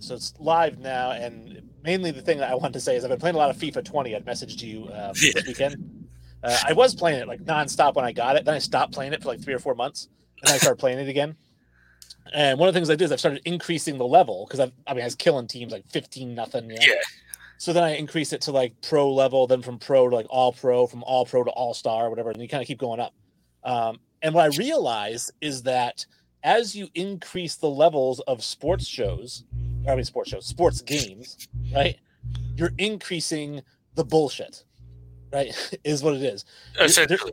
So it's live now, and mainly the thing that I wanted to say is I've been playing a lot of FIFA 20. I'd messaged you this weekend. I was playing it like nonstop when I got it. Then I stopped playing it for like 3 or 4 months, and I started playing it again. And one of the things I did is I've started increasing the level because I was killing teams like 15-0. You know? Yeah. So then I increased it to like pro level, then from pro to like all pro, from all pro to all star, or whatever. And you kind of keep going up. And what I realized is that as you increase the levels of sports games, right? You're increasing the bullshit, right? Is what it is. Essentially.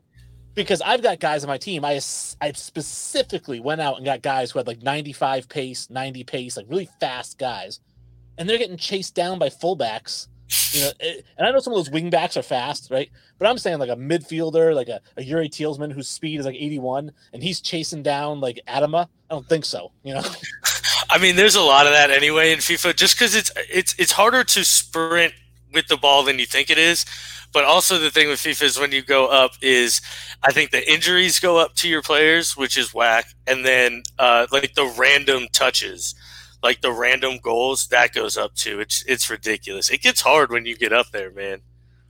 Because I've got guys on my team. I specifically went out and got guys who had like 95 pace, 90 pace, like really fast guys. And they're getting chased down by fullbacks. You know, and I know some of those wingbacks are fast, right? But I'm saying like a midfielder, like a Yuri Teelsman whose speed is like 81, and he's chasing down like Adama. I don't think so, you know? I mean, there's a lot of that anyway in FIFA, just because it's harder to sprint with the ball than you think it is. But also the thing with FIFA is when you go up is I think the injuries go up to your players, which is whack. And then like the random touches, like the random goals, that goes up too. It's ridiculous. It gets hard when you get up there, man.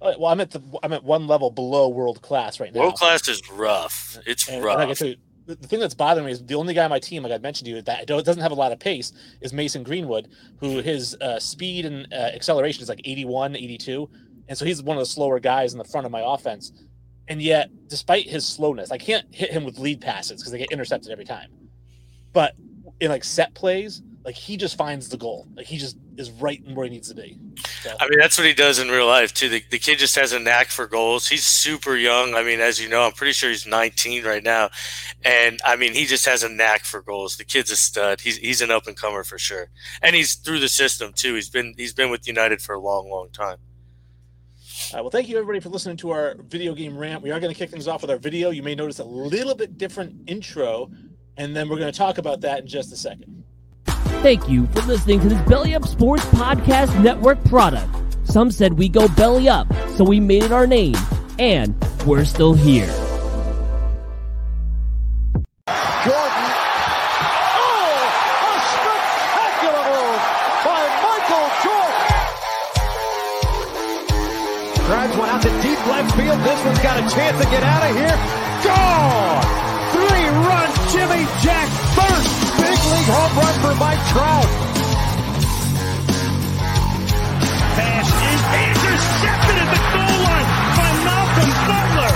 Well, I'm at one level below world class right now. World class is rough. It's rough. Like I said, the thing that's bothering me is the only guy on my team, like I mentioned to you, that doesn't have a lot of pace is Mason Greenwood, who his speed and acceleration is like 81, 82. And so he's one of the slower guys in the front of my offense. And yet, despite his slowness, I can't hit him with lead passes because they get intercepted every time. But in like set plays, like he just finds the goal. Like he just is right where he needs to be. So. I mean, that's what he does in real life too. The kid just has a knack for goals. He's super young. I mean, as you know, I'm pretty sure he's 19 right now. And I mean, he just has a knack for goals. The kid's a stud. He's an up and comer for sure. And he's through the system too. He's been with United for a long, long time. Well, thank you everybody for listening to our video game rant. We are going to kick things off with our video. You may notice a little bit different intro, and then we're going to talk about that in just a second. Thank you for listening to this Belly Up Sports Podcast Network product. Some said we go belly up, so we made it our name, and we're still here. Jordan. Drives one out to deep left field. This one's got a chance to get out of here. Gone! Three-run Jimmy Jack first. Big league home run for Mike Trout. Pass is intercepted at the goal line by Malcolm Butler.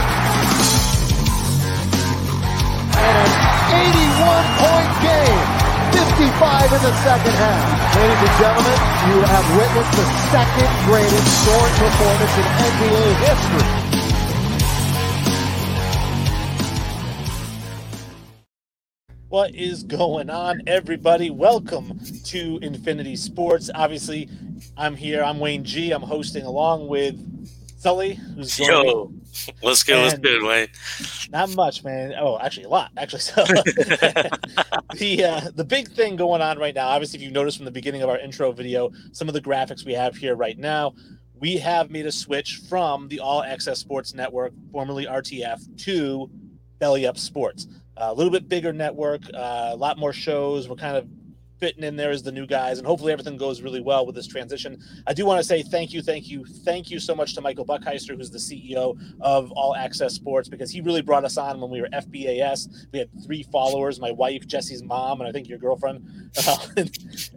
And an 81-point game. 55 in the second half. Ladies and gentlemen, you have witnessed the second greatest scoring performance in NBA history. What is going on, everybody? Welcome to Infinity Sports. Obviously, I'm here. I'm Wayne G. I'm hosting along with Sully, who's joining me. Let's go, let's do it, Wayne. Not much, man. Oh, actually, a lot. Actually, so the big thing going on right now, obviously, if you noticed from the beginning of our intro video, some of the graphics we have here right now, we have made a switch from the All Access Sports Network, formerly RTF, to Belly Up Sports. A little bit bigger network, a lot more shows. We're kind of fitting in there as the new guys, and hopefully everything goes really well with this transition. I do want to say thank you so much to Michael Buckheister, who's the CEO of All Access Sports, because he really brought us on when we were FBAS. We had 3 followers, my wife, Jesse's mom, and I think your girlfriend,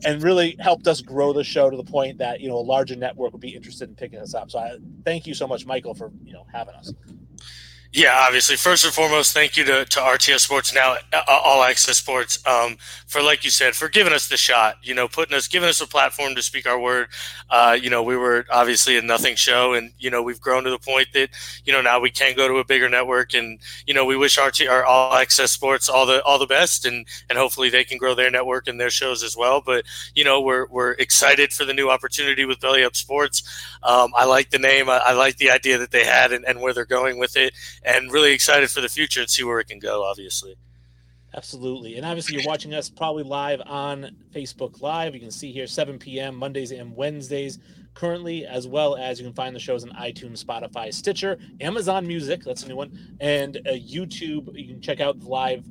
and really helped us grow the show to the point that, you know, a larger network would be interested in picking us up. So I thank you so much, Michael, for, you know, having us. Yeah, obviously. First and foremost, thank you to RTS Sports, now All Access Sports, for, like you said, for giving us the shot, you know, giving us a platform to speak our word. You know, we were obviously a nothing show, and, you know, we've grown to the point that, you know, now we can go to a bigger network, and, you know, we wish our All Access Sports all the best, and hopefully they can grow their network and their shows as well. But, you know, we're excited for the new opportunity with Belly Up Sports. I like the name. I like the idea that they had and where they're going with it. And really excited for the future and see where it can go, obviously. Absolutely. And obviously you're watching us probably live on Facebook Live. You can see here 7 p.m. Mondays and Wednesdays currently, as well as you can find the shows on iTunes, Spotify, Stitcher, Amazon Music, that's a new one, and YouTube. You can check out the live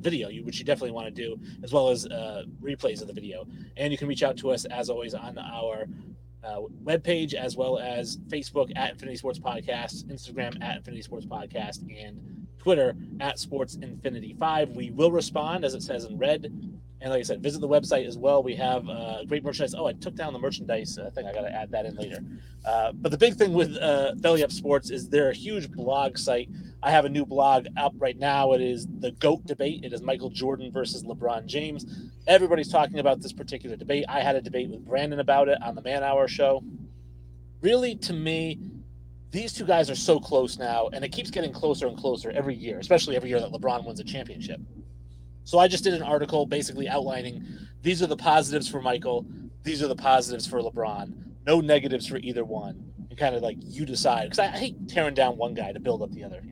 video, which you definitely want to do, as well as replays of the video. And you can reach out to us, as always, on our webpage, as well as Facebook at Infinity Sports Podcast, Instagram at Infinity Sports Podcast, and Twitter at Sports Infinity 5. We will respond, as it says in red. And like I said, visit the website as well. We have great merchandise. Oh, I took down the merchandise thing. I got to add that in later. But the big thing with Belly Up Sports is they're a huge blog site. I have a new blog up right now. It is the GOAT debate. It is Michael Jordan versus LeBron James. Everybody's talking about this particular debate. I had a debate with Brandon about it on the Man Hour show. Really, to me, these two guys are so close now, and it keeps getting closer and closer every year, especially every year that LeBron wins a championship. So I just did an article basically outlining these are the positives for Michael, these are the positives for LeBron, no negatives for either one, and kind of like you decide. Because I hate tearing down one guy to build up the other.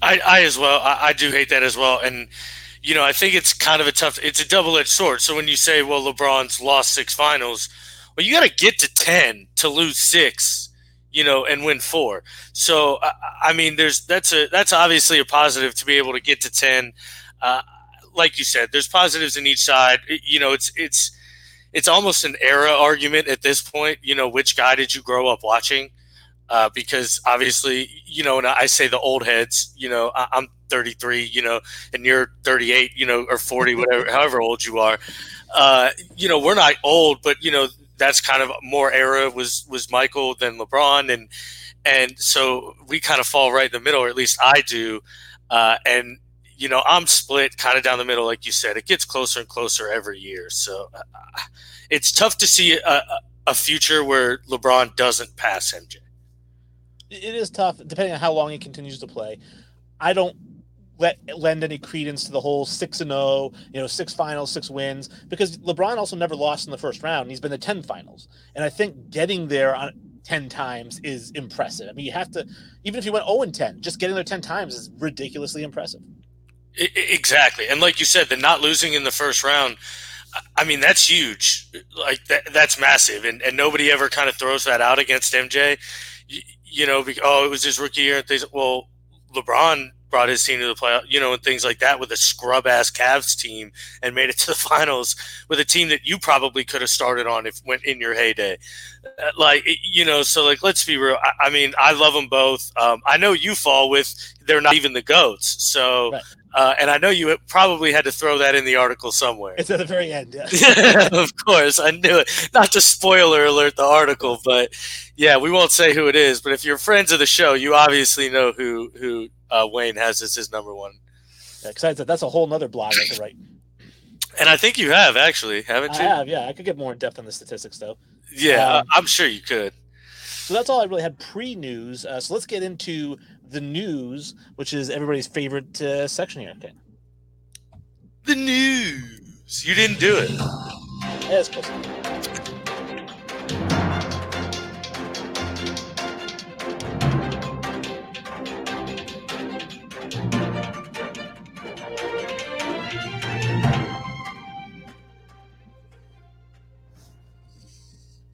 I as well. I do hate that as well. And, you know, I think it's kind of it's a double-edged sword. So when you say, well, LeBron's lost 6 finals, well, you got to get to 10 to lose 6, you know, and win 4. So, I mean, that's obviously a positive to be able to get to 10. Like you said, there's positives in each side. You know, it's almost an era argument at this point. You know, which guy did you grow up watching? Because obviously, you know, and I say the old heads, you know, I'm 33, you know, and you're 38, you know, or 40, whatever, however old you are. You know, we're not old, but, you know, that's kind of more era was Michael than LeBron. And so we kind of fall right in the middle, or at least I do. And, you know, I'm split kind of down the middle, like you said. It gets closer and closer every year. So it's tough to see a future where LeBron doesn't pass MJ. It is tough, depending on how long he continues to play. I don't lend any credence to the whole 6-0, you know, 6 finals, 6 wins, because LeBron also never lost in the first round. He's been to 10 finals. And I think getting there on 10 times is impressive. I mean, you have to, even if you went 0-10, just getting there 10 times is ridiculously impressive. Exactly. And like you said, the not losing in the first round, I mean, that's huge. Like, that's massive. And nobody ever kind of throws that out against MJ. You know, it was his rookie year and things. Well, LeBron brought his team to the playoff, you know, and things like that with a scrub-ass Cavs team and made it to the finals with a team that you probably could have started on if went in your heyday. Like, you know, so, like, let's be real. I mean, I love them both. I know you fall with they're not even the GOATs. So, right. And I know you probably had to throw that in the article somewhere. It's at the very end, yes. Of course, I knew it. Not to spoiler alert the article, but, yeah, we won't say who it is. But if you're friends of the show, you obviously know who Wayne has as his number one. Yeah, because that's a whole other blog I could write. And I think you have, actually, haven't you? I have, yeah. I could get more in-depth on the statistics, though. Yeah, I'm sure you could. So that's all I really had pre-news. So let's get into the news, which is everybody's favorite section here. Okay. The news. You didn't do it. Yeah, that's close.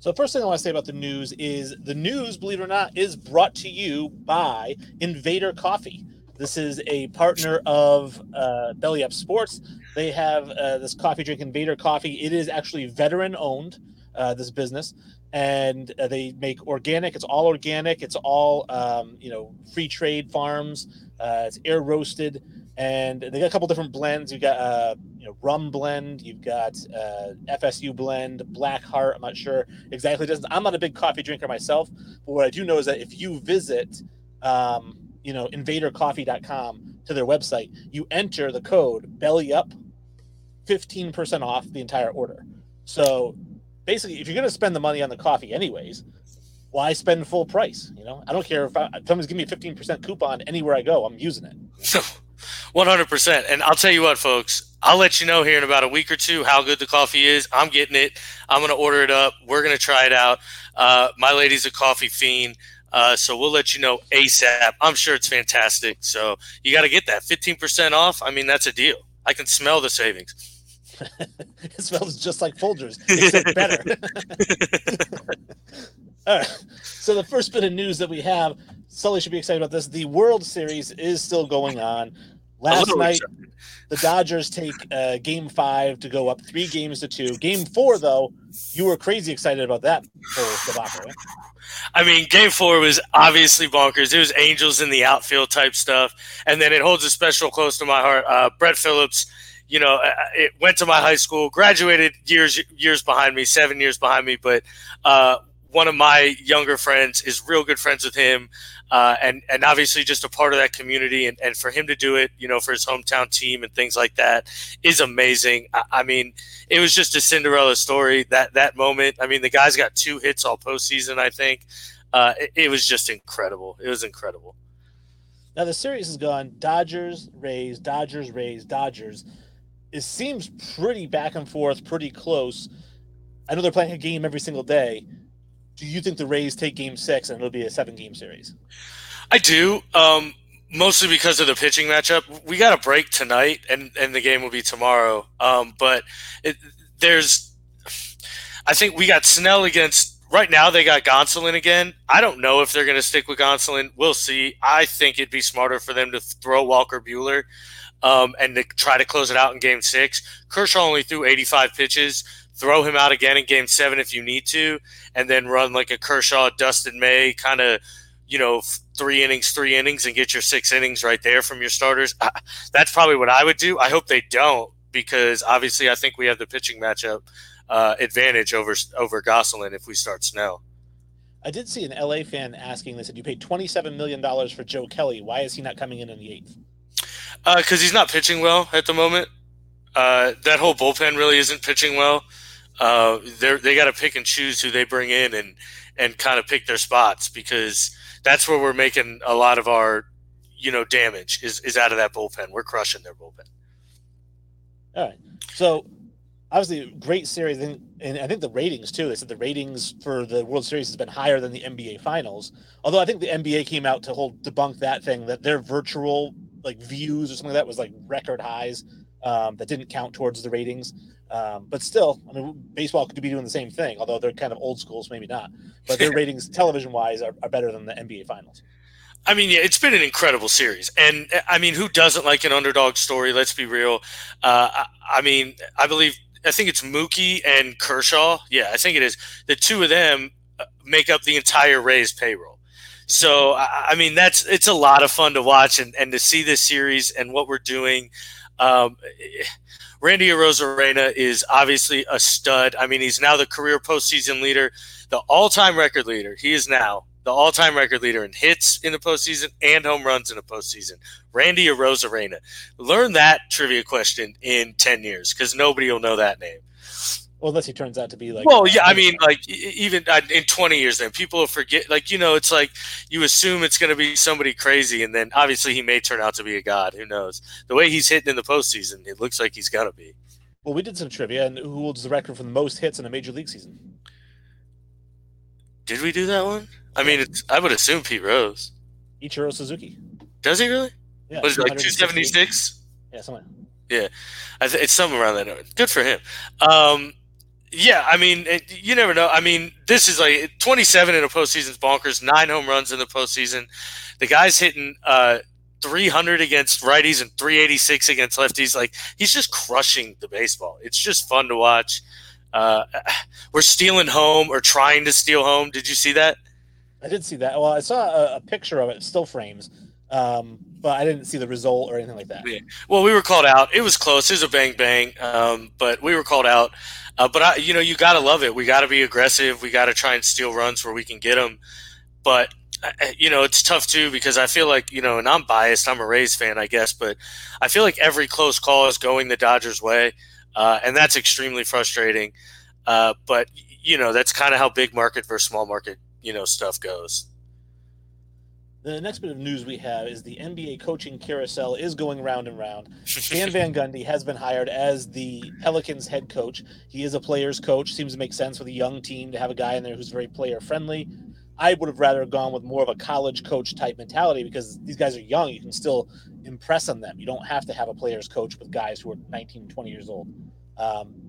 So the first thing I want to say about the news is the news, believe it or not, is brought to you by Invader Coffee. This is a partner of Belly Up Sports. They have this coffee drink, Invader Coffee. It is actually veteran-owned, this business, and they make organic. It's all organic. It's all, you know, free trade farms. It's air-roasted, and they got a couple different blends. You've got you know, rum blend, you've got FSU blend, Black Heart. I'm not sure exactly. I'm not a big coffee drinker myself, but what I do know is that if you visit, you know, invadercoffee.com to their website, you enter the code BELLYUP, 15% off the entire order. So basically, if you're going to spend the money on the coffee anyways, why spend full price? You know, I don't care if someone's giving me a 15% coupon anywhere I go, I'm using it. 100%. And I'll tell you what, folks, I'll let you know here in about a week or two how good the coffee is. I'm getting it. I'm going to order it up. We're going to try it out. My lady's a coffee fiend, so we'll let you know ASAP. I'm sure it's fantastic. So you got to get that 15% off. I mean, that's a deal. I can smell the savings. It smells just like Folgers, except better. All right. So the first bit of news that we have, Sully should be excited about this. The World Series is still going on. Last night, the Dodgers take Game 5 to go up 3-2. Game 4, though, you were crazy excited about that for the Bobber, right? I mean, Game 4 was obviously bonkers. It was angels in the outfield type stuff. And then it holds a special close to my heart. Brett Phillips, you know, it went to my high school, graduated years behind me, 7 years behind me. But one of my younger friends is real good friends with him. And obviously just a part of that community, and for him to do it, you know, for his hometown team and things like that is amazing. I mean, it was just a Cinderella story, that moment. I mean, the guy's got 2 hits all postseason, I think. It was just incredible. It was incredible. Now the series has gone Dodgers, Rays, Dodgers, Rays, Dodgers. It seems pretty back and forth, pretty close. I know they're playing a game every single day. Do you think the Rays take Game 6 and it'll be a 7-game series? I do, mostly because of the pitching matchup. We got a break tonight, and the game will be tomorrow. I think we got Snell against – right now they got Gonsolin again. I don't know if they're going to stick with Gonsolin. We'll see. I think it'd be smarter for them to throw Walker Buehler and to try to close it out in Game 6. Kershaw only threw 85 pitches. Throw him out again in Game 7 if you need to, and then run like a Kershaw, Dustin May kind of, you know, three innings, and get your 6 innings right there from your starters. That's probably what I would do. I hope they don't, because obviously I think we have the pitching matchup advantage over Gonsolin if we start Snell. I did see an LA fan asking, they said, you paid $27 million for Joe Kelly. Why is he not coming in the 8th? Because he's not pitching well at the moment. That whole bullpen really isn't pitching well. They got to pick and choose who they bring in and kind of pick their spots, because that's where we're making a lot of our, you know, damage is out of that bullpen. We're crushing their bullpen. All right. So obviously great series. And I think the ratings too, they said the ratings for the World Series has been higher than the NBA Finals. Although I think the NBA came out to debunk that thing, that their virtual like views or something like that was like record highs. That didn't count towards the ratings. But still, I mean, baseball could be doing the same thing, although they're kind of old school, so maybe not. But their ratings, television-wise, are better than the NBA Finals. I mean, yeah, it's been an incredible series. And, I mean, who doesn't like an underdog story? Let's be real. I think it's Mookie and Kershaw. Yeah, I think it is. The two of them make up the entire Rays payroll. So, I mean, it's a lot of fun to watch and to see this series and what we're doing. Randy Arozarena is obviously a stud. I mean, he's now the career postseason leader, the all-time record leader. He is now the all-time record leader in hits in the postseason and home runs in the postseason. Randy Arozarena. Learn that trivia question in 10 years, because nobody will know that name. Well, unless he turns out to be like... Well, yeah, I mean, like, even in 20 years then, people will forget. Like, you know, it's like you assume it's going to be somebody crazy, and then obviously he may turn out to be a god. Who knows? The way he's hitting in the postseason, it looks like he's got to be. Well, we did some trivia, and who holds the record for the most hits in a Major League season? Did we do that one? I mean, I would assume Pete Rose. Ichiro Suzuki. Does he really? Yeah. What is it, like 276? Yeah, somewhere. Yeah. It's somewhere around that number. Good for him. Yeah, I mean, you never know. I mean, this is like 27 in a postseason's bonkers, 9 home runs in the postseason. The guy's hitting 300 against righties and 386 against lefties. Like, he's just crushing the baseball. It's just fun to watch. We're stealing home or trying to steal home. Did you see that? I did see that. Well, I saw a picture of it, still frames. But I didn't see the result or anything like that. Yeah. Well, we were called out. It was close. It was a bang-bang, but we were called out. But, you got to love it. We got to be aggressive. We got to try and steal runs where we can get them. But, it's tough, too, because I feel like, and I'm biased. I'm a Rays fan, I guess. But I feel like every close call is going the Dodgers' way, and that's extremely frustrating. But, that's kind of how big market versus small market, stuff goes. The next bit of news we have is the NBA coaching carousel is going round and round. Stan Van Gundy has been hired as the Pelicans head coach. He is a player's coach. Seems to make sense with a young team to have a guy in there who's very player-friendly. I would have rather gone with more of a college coach-type mentality, because these guys are young. You can still impress on them. You don't have to have a player's coach with guys who are 19, 20 years old.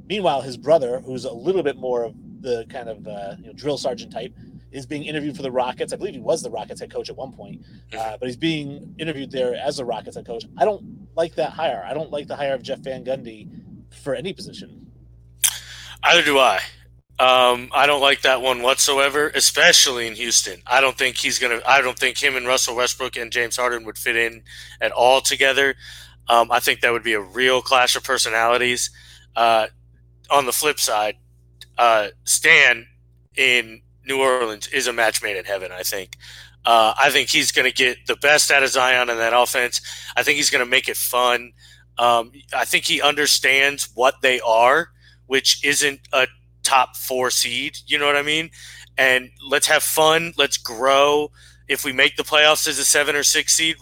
Meanwhile, his brother, who's a little bit more of the kind of drill sergeant type, is being interviewed for the Rockets. I believe he was the Rockets head coach at one point, but he's being interviewed there as the Rockets head coach. I don't like that hire. I don't like the hire of Jeff Van Gundy for any position. Either do I. I don't like that one whatsoever, especially in Houston. I don't think he's going to – I don't think him and Russell Westbrook and James Harden would fit in at all together. I think that would be a real clash of personalities. On the flip side, Stan in New Orleans is a match made in heaven, I think. I think he's going to get the best out of Zion in that offense. I think he's going to make it fun. I think he understands what they are, which isn't a top four seed. You know what I mean? And let's have fun. Let's grow. If we make the playoffs as a 7 or 6 seed,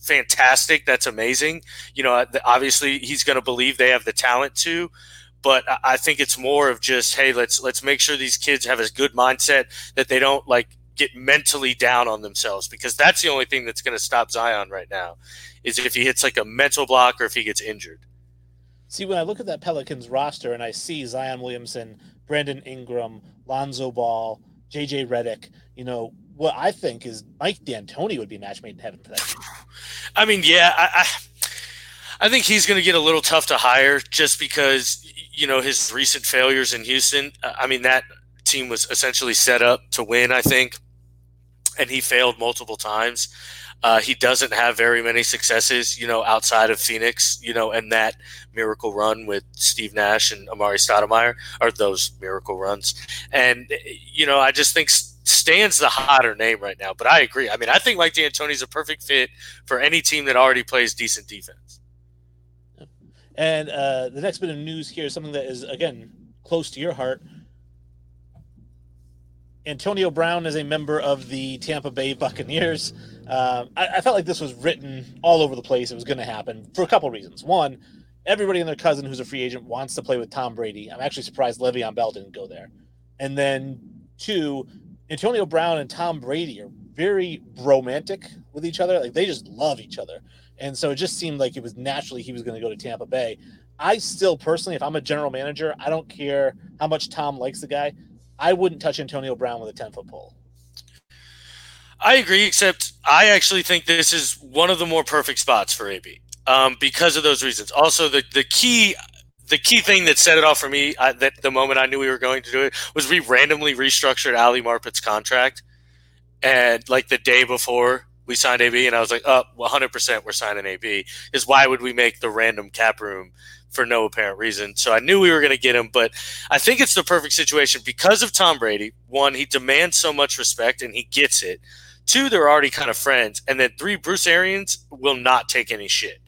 fantastic. That's amazing. You know, obviously he's going to believe they have the talent too. But I think it's more of just, hey, let's make sure these kids have a good mindset, that they don't like get mentally down on themselves, because that's the only thing that's going to stop Zion right now, is if he hits like a mental block or if he gets injured. See, when I look at that Pelicans roster and I see Zion Williamson, Brandon Ingram, Lonzo Ball, JJ Redick, you know, what I think is Mike D'Antoni would be match made in heaven for that team. I mean, yeah, I think he's going to get a little tough to hire just because, you know, his recent failures in Houston. I mean, that team was essentially set up to win, I think, and he failed multiple times. He doesn't have very many successes, you know, outside of Phoenix, you know, and that miracle run with Steve Nash and Amari Stoudemire, or those miracle runs. And, you know, I just think Stan's the hotter name right now, but I agree. I mean, I think Mike D'Antoni's a perfect fit for any team that already plays decent defense. And the next bit of news here is something that is, again, close to your heart. Antonio Brown is a member of the Tampa Bay Buccaneers. I felt like this was written all over the place. It was going to happen for a couple reasons. One, everybody and their cousin who's a free agent wants to play with Tom Brady. I'm actually surprised Le'Veon Bell didn't go there. And then two, Antonio Brown and Tom Brady are very romantic with each other. Like, they just love each other. And so it just seemed like it was naturally he was going to go to Tampa Bay. I still personally, if I'm a general manager, I don't care how much Tom likes the guy. I wouldn't touch Antonio Brown with a 10-foot pole. I agree, except I actually think this is one of the more perfect spots for AB because of those reasons. Also, the key thing that set it off for me that the moment I knew we were going to do it was we randomly restructured Ali Marpet's contract, and like the day before we signed AB, and I was like, oh, 100% we're signing AB. Because why would we make the random cap room for no apparent reason? So I knew we were going to get him, but I think it's the perfect situation because of Tom Brady. One, he demands so much respect, and he gets it. Two, they're already kind of friends. And then three, Bruce Arians will not take any shit.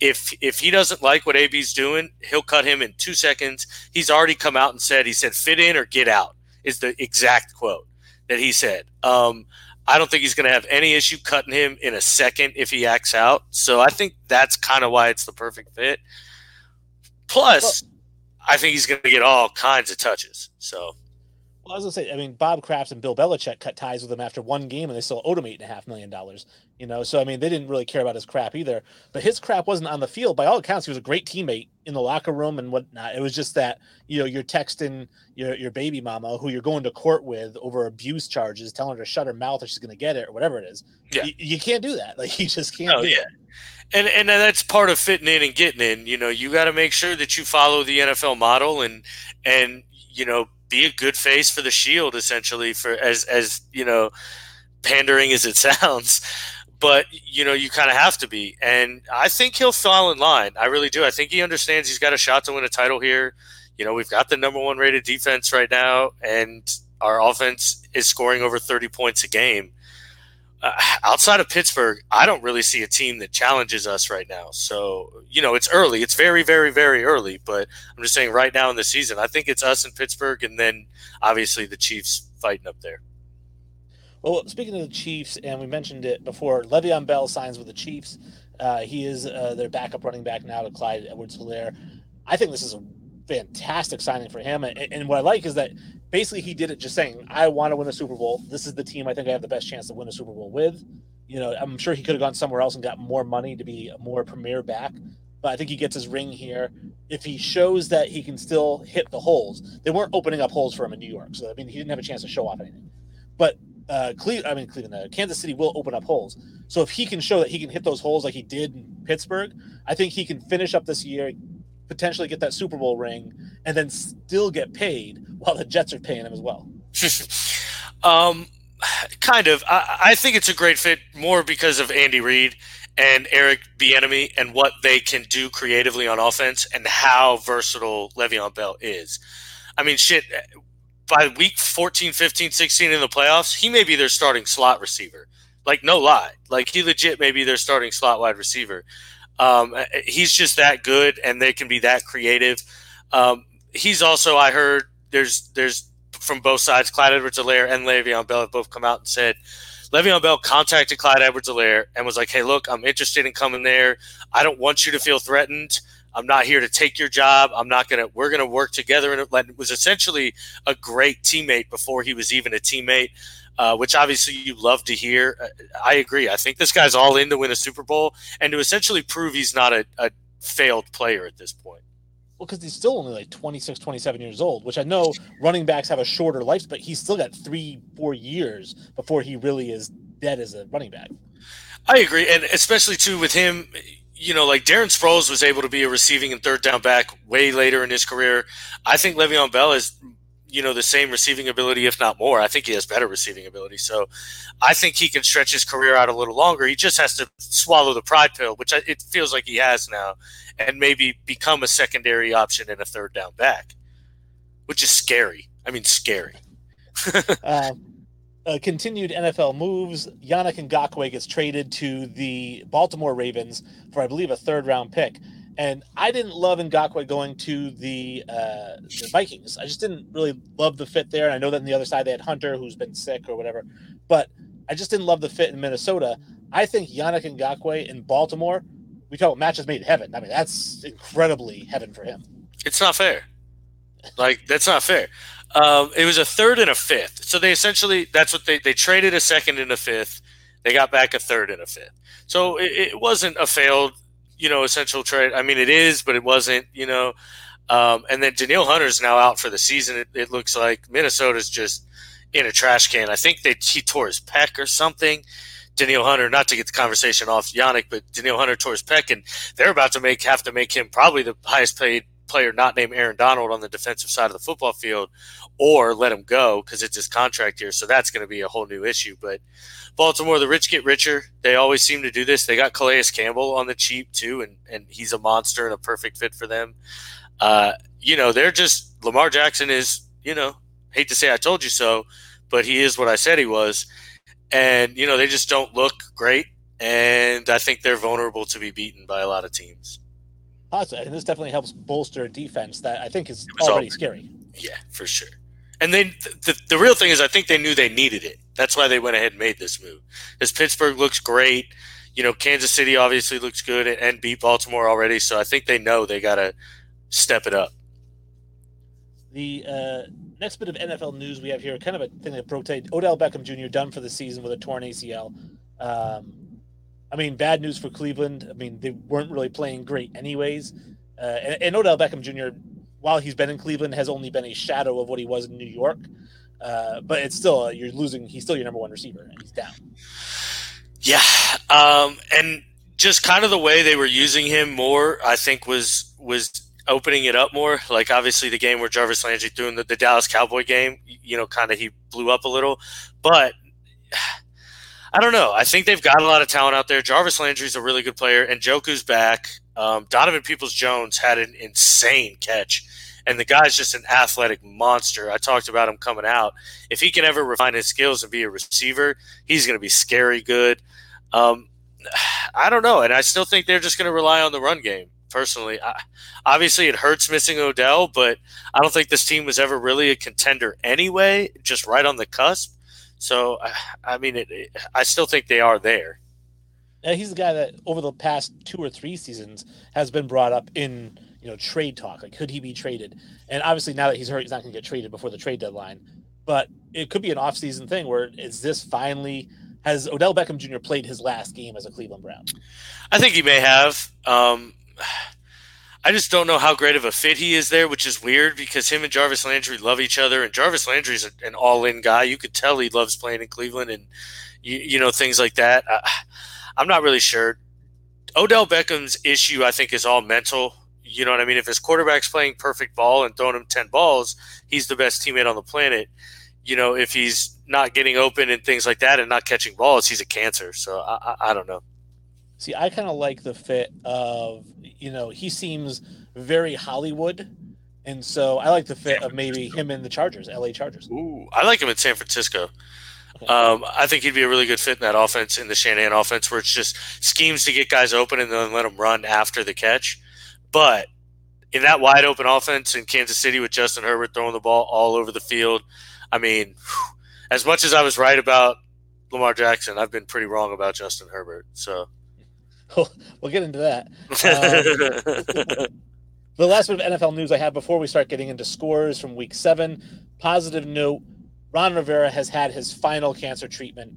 If he doesn't like what AB's doing, he'll cut him in 2 seconds. He's already come out and said, he said, fit in or get out is the exact quote that he said. I don't think he's going to have any issue cutting him in a second if he acts out. So I think that's kind of why it's the perfect fit. Plus, well, I think he's going to get all kinds of touches. So, well, I was going to say, I mean, Bob Kraft and Bill Belichick cut ties with him after one game, and they still owed him $8.5 million. You know, so I mean, they didn't really care about his crap either. But his crap wasn't on the field. By all accounts, he was a great teammate in the locker room and whatnot. It was just that, you know, you're texting your baby mama who you're going to court with over abuse charges, telling her to shut her mouth or she's going to get it or whatever it is. Yeah. You can't do that. Like, you just can't do that. And that's part of fitting in and getting in. You know, you got to make sure that you follow the NFL model and you know, be a good face for the shield, essentially, for as you know, pandering as it sounds. But, you know, you kind of have to be. And I think he'll fall in line. I really do. I think he understands he's got a shot to win a title here. You know, we've got the #1 rated defense right now, and our offense is scoring over 30 points a game. Outside of Pittsburgh, I don't really see a team that challenges us right now. So, you know, it's early. It's very, very, very early. But I'm just saying right now in the season, I think it's us and Pittsburgh, and then obviously the Chiefs fighting up there. Well, speaking of the Chiefs, and we mentioned it before, Le'Veon Bell signs with the Chiefs. He is their backup running back now to Clyde Edwards-Helaire. I think this is a fantastic signing for him. And what I like is that basically he did it just saying, I want to win the Super Bowl. This is the team I think I have the best chance to win a Super Bowl with. You know, I'm sure he could have gone somewhere else and got more money to be a more premier back. But I think he gets his ring here. If he shows that he can still hit the holes, they weren't opening up holes for him in New York. So, I mean, he didn't have a chance to show off anything. But Kansas City will open up holes. So if he can show that he can hit those holes like he did in Pittsburgh, I think he can finish up this year, potentially get that Super Bowl ring, and then still get paid while the Jets are paying him as well. Kind of. I think it's a great fit more because of Andy Reid and Eric Bieniemy and what they can do creatively on offense and how versatile Le'Veon Bell is. I mean, shit, by week 14, 15, 16 in the playoffs, he may be their starting slot receiver. Like, no lie. Like, he legit may be their starting slot wide receiver. He's just that good, and they can be that creative. He's also, I heard, there's from both sides, Clyde Edwards-Helaire and Le'Veon Bell have both come out and said, Le'Veon Bell contacted Clyde Edwards-Helaire and was like, hey, look, I'm interested in coming there. I don't want you to feel threatened. I'm not here to take your job. We're going to work together. And it was essentially a great teammate before he was even a teammate, which obviously you love to hear. I agree. I think this guy's all in to win a Super Bowl and to essentially prove he's not a failed player at this point. Well, because he's still only like 26, 27 years old, which I know running backs have a shorter life, but he's still got 3-4 years before he really is dead as a running back. I agree. And especially, too, with him, you know, like Darren Sproles was able to be a receiving and third down back way later in his career. I think Le'Veon Bell is, you know, the same receiving ability, if not more. I think he has better receiving ability. So I think he can stretch his career out a little longer. He just has to swallow the pride pill, which it feels like he has now, and maybe become a secondary option and a third down back, which is scary. I mean, scary. Continued NFL moves. Yannick Ngakoue gets traded to the Baltimore Ravens for, I believe, a third-round pick. And I didn't love Ngakoue going to the Vikings. I just didn't really love the fit there. And I know that on the other side they had Hunter, who's been sick or whatever. But I just didn't love the fit in Minnesota. I think Yannick Ngakoue in Baltimore, we talk about matches made in heaven. I mean, that's incredibly heaven for him. It's not fair. Like, that's not fair. It was a third and a fifth. So they essentially, that's what they traded a second and a fifth. They got back a third and a fifth. So it wasn't a failed, you know, essential trade. I mean, it is, but it wasn't, you know. And then Danielle Hunter's now out for the season. It looks like Minnesota's just in a trash can. I think he tore his pec or something. Danielle Hunter, not to get the conversation off Yannick, but Danielle Hunter tore his pec, and they're about to have to make him probably the highest paid player not named Aaron Donald on the defensive side of the football field, or let him go because it's his contract year. So that's going to be a whole new issue. But Baltimore, the rich get richer. They always seem to do this. They got Calais Campbell on the cheap too, and he's a monster and a perfect fit for them. You know, they're just – Lamar Jackson is, you know, hate to say I told you so, but he is what I said he was. And, you know, they just don't look great, and I think they're vulnerable to be beaten by a lot of teams. And this definitely helps bolster a defense that I think is already scary. Yeah, for sure. And then the real thing is I think they knew they needed it. That's why they went ahead and made this move. Because Pittsburgh looks great. You know, Kansas City obviously looks good and beat Baltimore already. So I think they know they got to step it up. The next bit of NFL news we have here, kind of a thing that broke today. Odell Beckham Jr. done for the season with a torn ACL. I mean, bad news for Cleveland. I mean, they weren't really playing great anyways. And Odell Beckham Jr., while he's been in Cleveland, has only been a shadow of what he was in New York. But it's still, you're losing. He's still your number one receiver, and he's down. Yeah. And just kind of the way they were using him more, I think, was opening it up more. Like, obviously, the game where Jarvis Landry threw in the Dallas Cowboy game, you know, kind of he blew up a little. But – I don't know. I think they've got a lot of talent out there. Jarvis Landry's a really good player, and Njoku's back. Donovan Peoples-Jones had an insane catch, and the guy's just an athletic monster. I talked about him coming out. If he can ever refine his skills and be a receiver, he's going to be scary good. I don't know, and I still think they're just going to rely on the run game, personally. Obviously, it hurts missing Odell, but I don't think this team was ever really a contender anyway, just right on the cusp. So, I mean, I still think they are there. Now, he's the guy that over the past 2 or 3 seasons has been brought up in, you know, trade talk. Like, could he be traded? And obviously now that he's hurt, he's not going to get traded before the trade deadline. But it could be an off-season thing where is this finally – has Odell Beckham Jr. played his last game as a Cleveland Brown? I think he may have. I just don't know how great of a fit he is there, which is weird because him and Jarvis Landry love each other, and Jarvis Landry's an all-in guy. You could tell he loves playing in Cleveland and, you know, things like that. I'm not really sure. Odell Beckham's issue, I think, is all mental. You know what I mean? If his quarterback's playing perfect ball and throwing him 10 balls, he's the best teammate on the planet. You know, if he's not getting open and things like that and not catching balls, he's a cancer. So I don't know. See, I kind of like the fit of, you know, he seems very Hollywood. And so I like the fit of maybe him in the Chargers, LA Chargers. Ooh, I like him in San Francisco. Okay. I think he'd be a really good fit in that offense, in the Shanahan offense, where it's just schemes to get guys open and then let them run after the catch. But in that wide open offense in Kansas City with Justin Herbert throwing the ball all over the field, I mean, as much as I was right about Lamar Jackson, I've been pretty wrong about Justin Herbert. So. We'll get into that. The last bit of NFL news I have before we start getting into scores from Week 7. Positive note, Ron Rivera has had his final cancer treatment.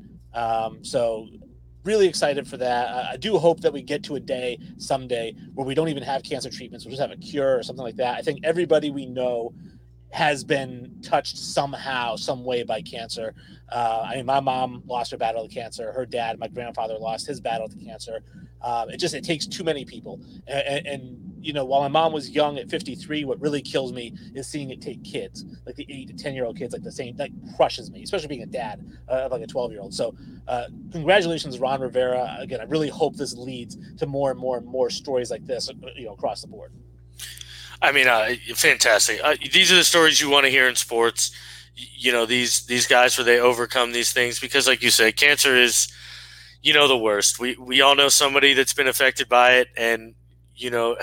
So really excited for that. I do hope that we get to a day someday where we don't even have cancer treatments. We'll just have a cure or something like that. I think everybody we know has been touched somehow, some way by cancer. I mean, my mom lost her battle to cancer. Her dad, my grandfather, lost his battle to cancer. It takes too many people. And, you know, while my mom was young at 53, what really kills me is seeing it take kids, like the 8 to 10-year-old kids, like the same, that crushes me, especially being a dad of like a 12-year-old. So congratulations, Ron Rivera. Again, I really hope this leads to more and more and more stories like this, you know, across the board. I mean, fantastic. These are the stories you want to hear in sports. You know, these guys where they overcome these things because, like you say, cancer is, you know, the worst. We all know somebody that's been affected by it, and, you know,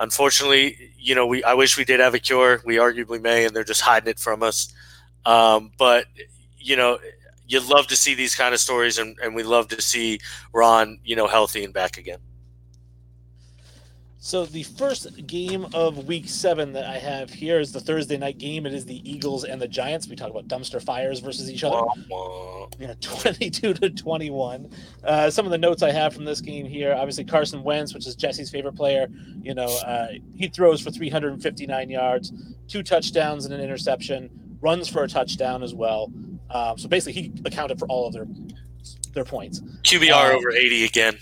unfortunately, you know, I wish we did have a cure. We arguably may, and they're just hiding it from us. But, you know, you love to see these kind of stories, and we love to see Ron, you know, healthy and back again. So the first game of Week 7 that I have here is the Thursday night game. It is the Eagles and the Giants. We talk about dumpster fires versus each other. Yeah, 22-21. Some of the notes I have from this game here, obviously Carson Wentz, which is Jesse's favorite player. You know, he throws for 359 yards, 2 touchdowns and an interception, runs for a touchdown as well. So basically he accounted for all of their points. QBR over 80 again.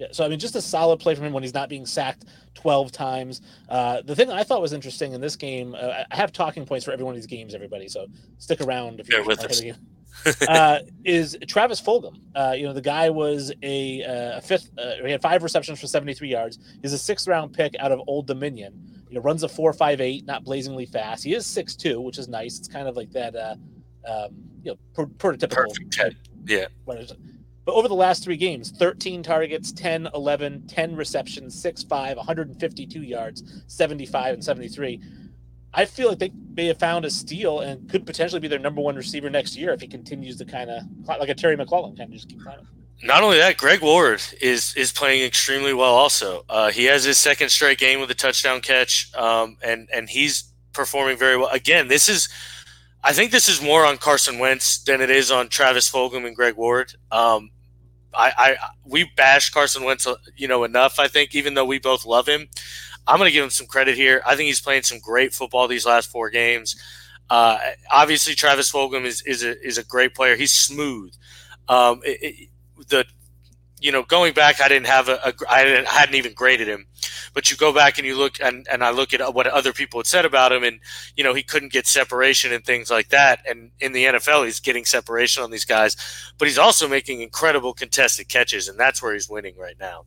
Yeah, so, I mean, just a solid play from him when he's not being sacked 12 times. The thing that I thought was interesting in this game, I have talking points for every one of these games, everybody, so stick around if you're with us. Is Travis Fulgham. You know, the guy was a fifth – he had 5 receptions for 73 yards. He's a 6th-round pick out of Old Dominion. You know, runs a 4.58, not blazingly fast. He is 6'2", which is nice. It's kind of like that, you know, prototypical. Perfect type. Yeah. But over the last 3 games, 13 targets, 10, 11, 10 receptions, 6-5, 152 yards, 75 and 73. I feel like they may have found a steal and could potentially be their number one receiver next year if he continues to kind of, like a Terry McLaurin, kind of just keep climbing. Not only that, Greg Ward is playing extremely well also. He has his 2nd straight game with a touchdown catch, and he's performing very well. Again, I think this is more on Carson Wentz than it is on Travis Fulgham and Greg Ward. We bash Carson Wentz, you know, enough, I think, even though we both love him. I'm going to give him some credit here. I think he's playing some great football these last 4 games. Obviously, Travis Fulgham is a great player. He's smooth. You know, going back, I didn't have I hadn't even graded him, but you go back and you look, and I look at what other people had said about him, and, you know, he couldn't get separation and things like that. And in the NFL, he's getting separation on these guys, but he's also making incredible contested catches, and that's where he's winning right now.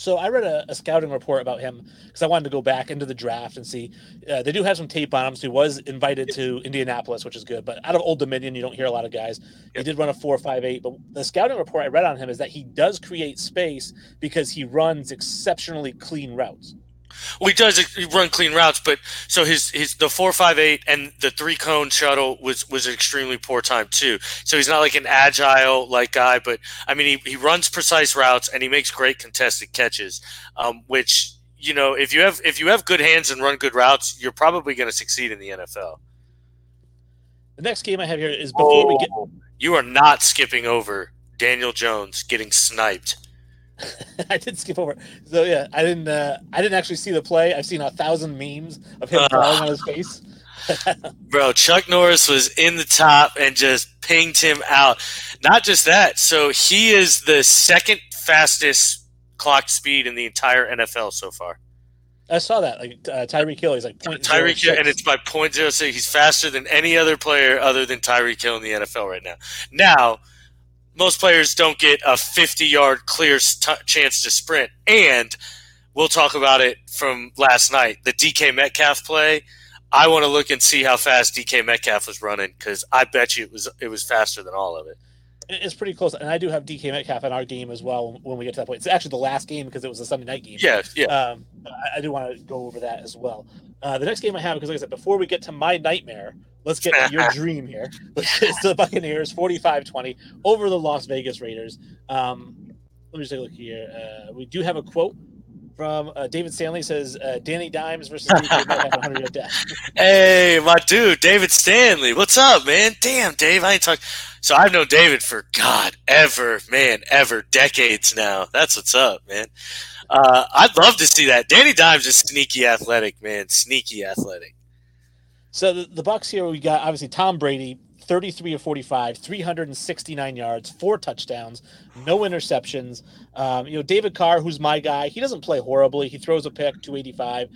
So I read a scouting report about him because I wanted to go back into the draft and see. They do have some tape on him, so he was invited to Indianapolis, which is good. But out of Old Dominion, you don't hear a lot of guys. He did run a 4.58, but the scouting report I read on him is that he does create space because he runs exceptionally clean routes. Well, he does run clean routes, but so his the 4.58 and the 3-cone shuttle was an extremely poor time too. So he's not like an agile like guy, but I mean he runs precise routes and he makes great contested catches, which, you know, if you have good hands and run good routes, you're probably going to succeed in the NFL. The next game I have here is before we get. You are not skipping over Daniel Jones getting sniped. I did skip over. So yeah, I didn't actually see the play. I've seen 1,000 memes of him falling on his face. Bro, Chuck Norris was in the top and just pinged him out. Not just that, so he is the second fastest clock speed in the entire NFL so far. I saw that. Like Tyreek Hill, he's like Tyreek Hill, and it's by 0.06. He's faster than any other player other than Tyreek Hill in the NFL right now. Now, most players don't get a 50-yard clear chance to sprint, and we'll talk about it from last night. The DK Metcalf play. I want to look and see how fast DK Metcalf was running because I bet you it was faster than all of it. It's pretty close, and I do have DK Metcalf in our game as well when we get to that point. It's actually the last game because it was a Sunday night game. Yeah. I do want to go over that as well. The next game I have, because like I said, before we get to my nightmare, let's get to your dream here. It's the Buccaneers, 45-20, over the Las Vegas Raiders. Let me just take a look here. We do have a quote from David Stanley. Says, Danny Dimes versus DK Metcalf, 100-yard dash. Hey, my dude, David Stanley. What's up, man? Damn, Dave, I ain't talking. So I've known David for, decades now. That's what's up, man. I'd love to see that. Danny Dimes is sneaky athletic, man. Sneaky athletic. So the Bucs here, we got, obviously, Tom Brady, 33 of 45, 369 yards, 4 touchdowns, no interceptions. David Carr, who's my guy, he doesn't play horribly. He throws a pick, 285,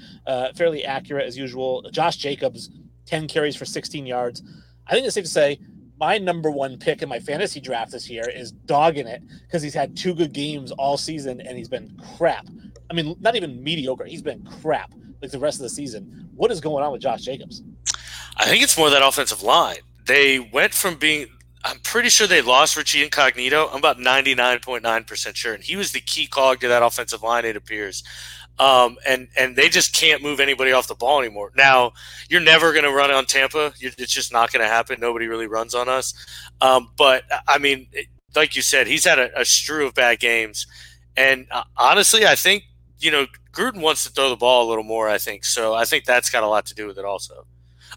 fairly accurate as usual. Josh Jacobs, 10 carries for 16 yards. I think it's safe to say, my number one pick in my fantasy draft this year is dogging it because he's had 2 good games all season and he's been crap. I mean, not even mediocre. He's been crap like the rest of the season. What is going on with Josh Jacobs? I think it's more that offensive line. They went from being – I'm pretty sure they lost Richie Incognito. I'm about 99.9% sure. And he was the key cog to that offensive line, it appears. And they just can't move anybody off the ball anymore. Now, you're never going to run on Tampa. It's just not going to happen. Nobody really runs on us. But, I mean, like you said, he's had a strew of bad games. And honestly, I think, Gruden wants to throw the ball a little more, I think. So I think that's got a lot to do with it also.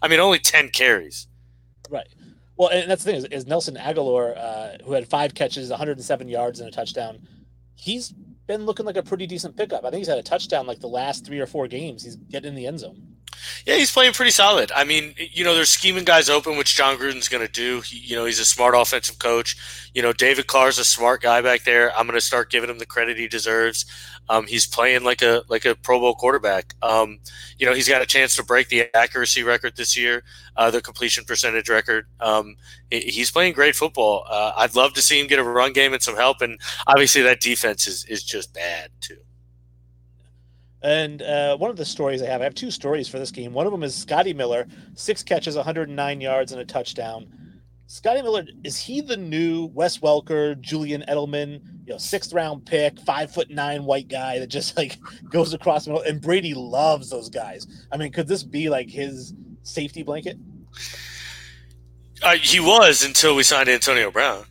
I mean, only 10 carries. Right. Well, and that's the thing is Nelson Aguilar, who had 5 catches, 107 yards and a touchdown, he's been looking like a pretty decent pickup. I think he's had a touchdown like the last 3 or 4 games. He's getting in the end zone. Yeah, he's playing pretty solid. I mean, they're scheming guys open, which John Gruden's going to do. He's a smart offensive coach. David Carr's a smart guy back there. I'm going to start giving him the credit he deserves. He's playing like a Pro Bowl quarterback. He's got a chance to break the accuracy record this year, the completion percentage record. He's playing great football. I'd love to see him get a run game and some help. And obviously that defense is just bad too. And one of the stories I have 2 stories for this game. One of them is Scotty Miller, 6 catches, 109 yards, and a touchdown. Scotty Miller, is he the new Wes Welker, Julian Edelman, 6th-round pick, 5'9" white guy that just goes across the middle? And Brady loves those guys. I mean, could this be his safety blanket? He was until we signed Antonio Brown.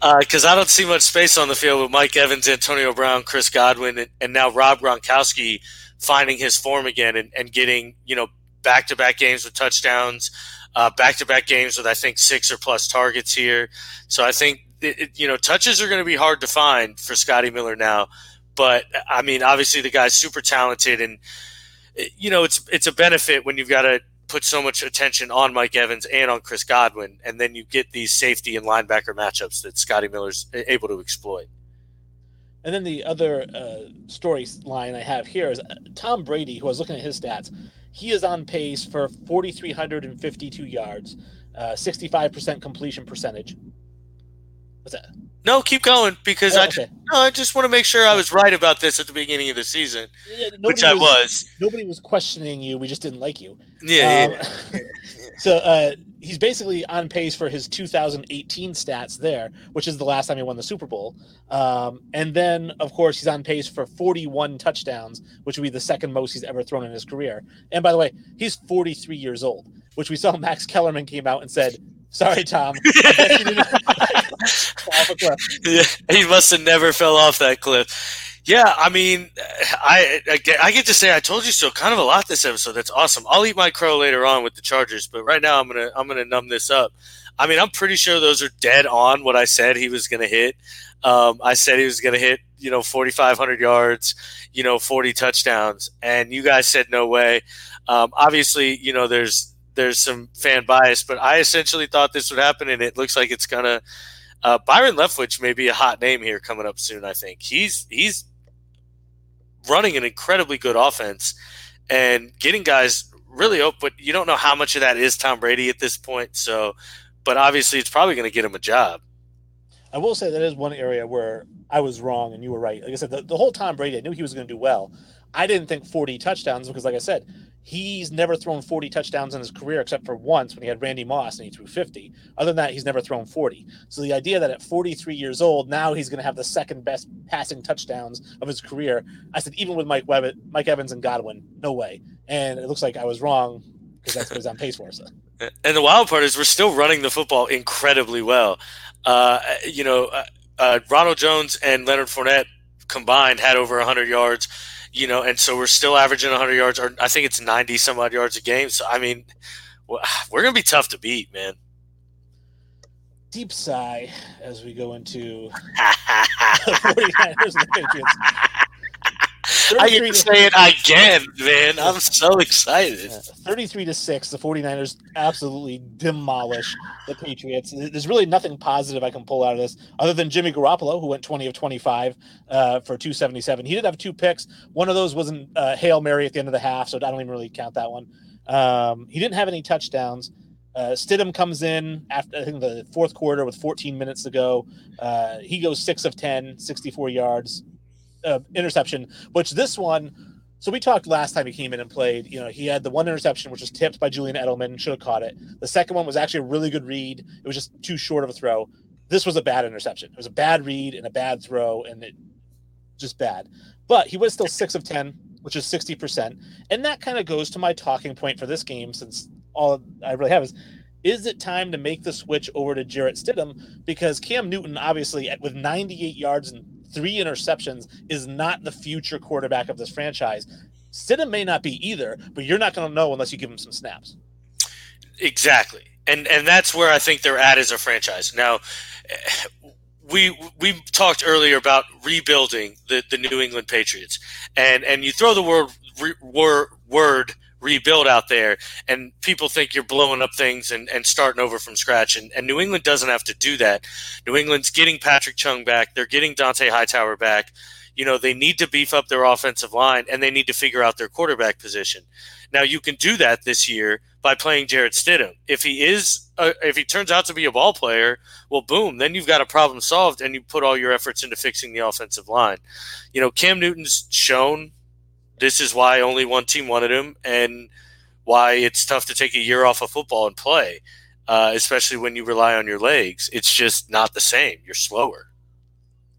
Because I don't see much space on the field with Mike Evans, Antonio Brown, Chris Godwin, and now Rob Gronkowski finding his form again and getting back-to-back games with touchdowns, back-to-back games with I think 6 or plus targets here. So I think touches are going to be hard to find for Scotty Miller now. But I mean, obviously the guy's super talented, and it's a benefit when you've got a put so much attention on Mike Evans and on Chris Godwin, and then you get these safety and linebacker matchups that Scotty Miller's able to exploit. And then the other storyline I have here is Tom Brady, who I was looking at his stats. He is on pace for 4,352 yards, 65% completion percentage. What's that? No, keep going because I just want to make sure I was right about this at the beginning of the season, which I was. Nobody was questioning you. We just didn't like you. Yeah. So he's basically on pace for his 2018 stats there, which is the last time he won the Super Bowl. And then, of course, he's on pace for 41 touchdowns, which would be the second most he's ever thrown in his career. And by the way, he's 43 years old, which we saw Max Kellerman came out and said, "Sorry, Tom." He must have never fell off that cliff. Yeah, I mean, I get to say I told you so kind of a lot this episode. That's awesome. I'll eat my crow later on with the Chargers, but right now I'm gonna numb this up. I mean, I'm pretty sure those are dead on what I said he was gonna hit. I said he was gonna hit, 4,500 yards, 40 touchdowns, and you guys said no way. Obviously, there's some fan bias, but I essentially thought this would happen, and it looks like it's gonna. Byron Leftwich may be a hot name here coming up soon. I think he's running an incredibly good offense and getting guys really open, but you don't know how much of that is Tom Brady at this point. So, but obviously it's probably going to get him a job. I will say that is one area where I was wrong and you were right. Like I said, the whole Tom Brady, I knew he was going to do well. I didn't think 40 touchdowns because, like I said, he's never thrown 40 touchdowns in his career except for once when he had Randy Moss and he threw 50. Other than that, he's never thrown 40. So the idea that at 43 years old, now he's going to have the second best passing touchdowns of his career, I said, even with Mike Evans and Godwin, no way. And it looks like I was wrong because that's what he's on pace for. So. And the wild part is we're still running the football incredibly well. Ronald Jones and Leonard Fournette combined had over 100 yards. And so we're still averaging 100 yards, or I think it's 90-some-odd yards a game. So, I mean, we're going to be tough to beat, man. Deep sigh as we go into the 49ers and the Patriots. I get to say it again, man. I'm so excited. 33-6, the 49ers absolutely demolish the Patriots. There's really nothing positive I can pull out of this other than Jimmy Garoppolo, who went 20 of 25 for 277. He did have two picks. One of those was in Hail Mary at the end of the half, so I don't even really count that one. He didn't have any touchdowns. Stidham comes in after, I think, the fourth quarter with 14 minutes to go. He goes 6 of 10, 64 yards, interception, which this one – so we talked last time he came in and played, he had the one interception, which was tipped by Julian Edelman, should have caught it. The second one was actually a really good read. It was just too short of a throw. This was a bad interception. It was a bad read and a bad throw, and it just bad. But he was still 6 of 10, which is 60%. And that kind of goes to my talking point for this game, since all I really have is it time to make the switch over to Jarrett Stidham? Because Cam Newton, obviously, with 98 yards and 3 interceptions, is not the future quarterback of this franchise. Stidham may not be either, but you're not going to know unless you give him some snaps. Exactly. And that's where I think they're at as a franchise. Now, we talked earlier about rebuilding the New England Patriots. And you throw the word rebuild out there, and people think you're blowing up things and starting over from scratch. And New England doesn't have to do that. New England's getting Patrick Chung back. They're getting Dante Hightower back. They need to beef up their offensive line, and they need to figure out their quarterback position. Now, you can do that this year by playing Jarrett Stidham. If he turns out to be a ball player, well, boom, then you've got a problem solved, and you put all your efforts into fixing the offensive line. Cam Newton's shown this is why only one team wanted him and why it's tough to take a year off of football and play, especially when you rely on your legs. It's just not the same. You're slower.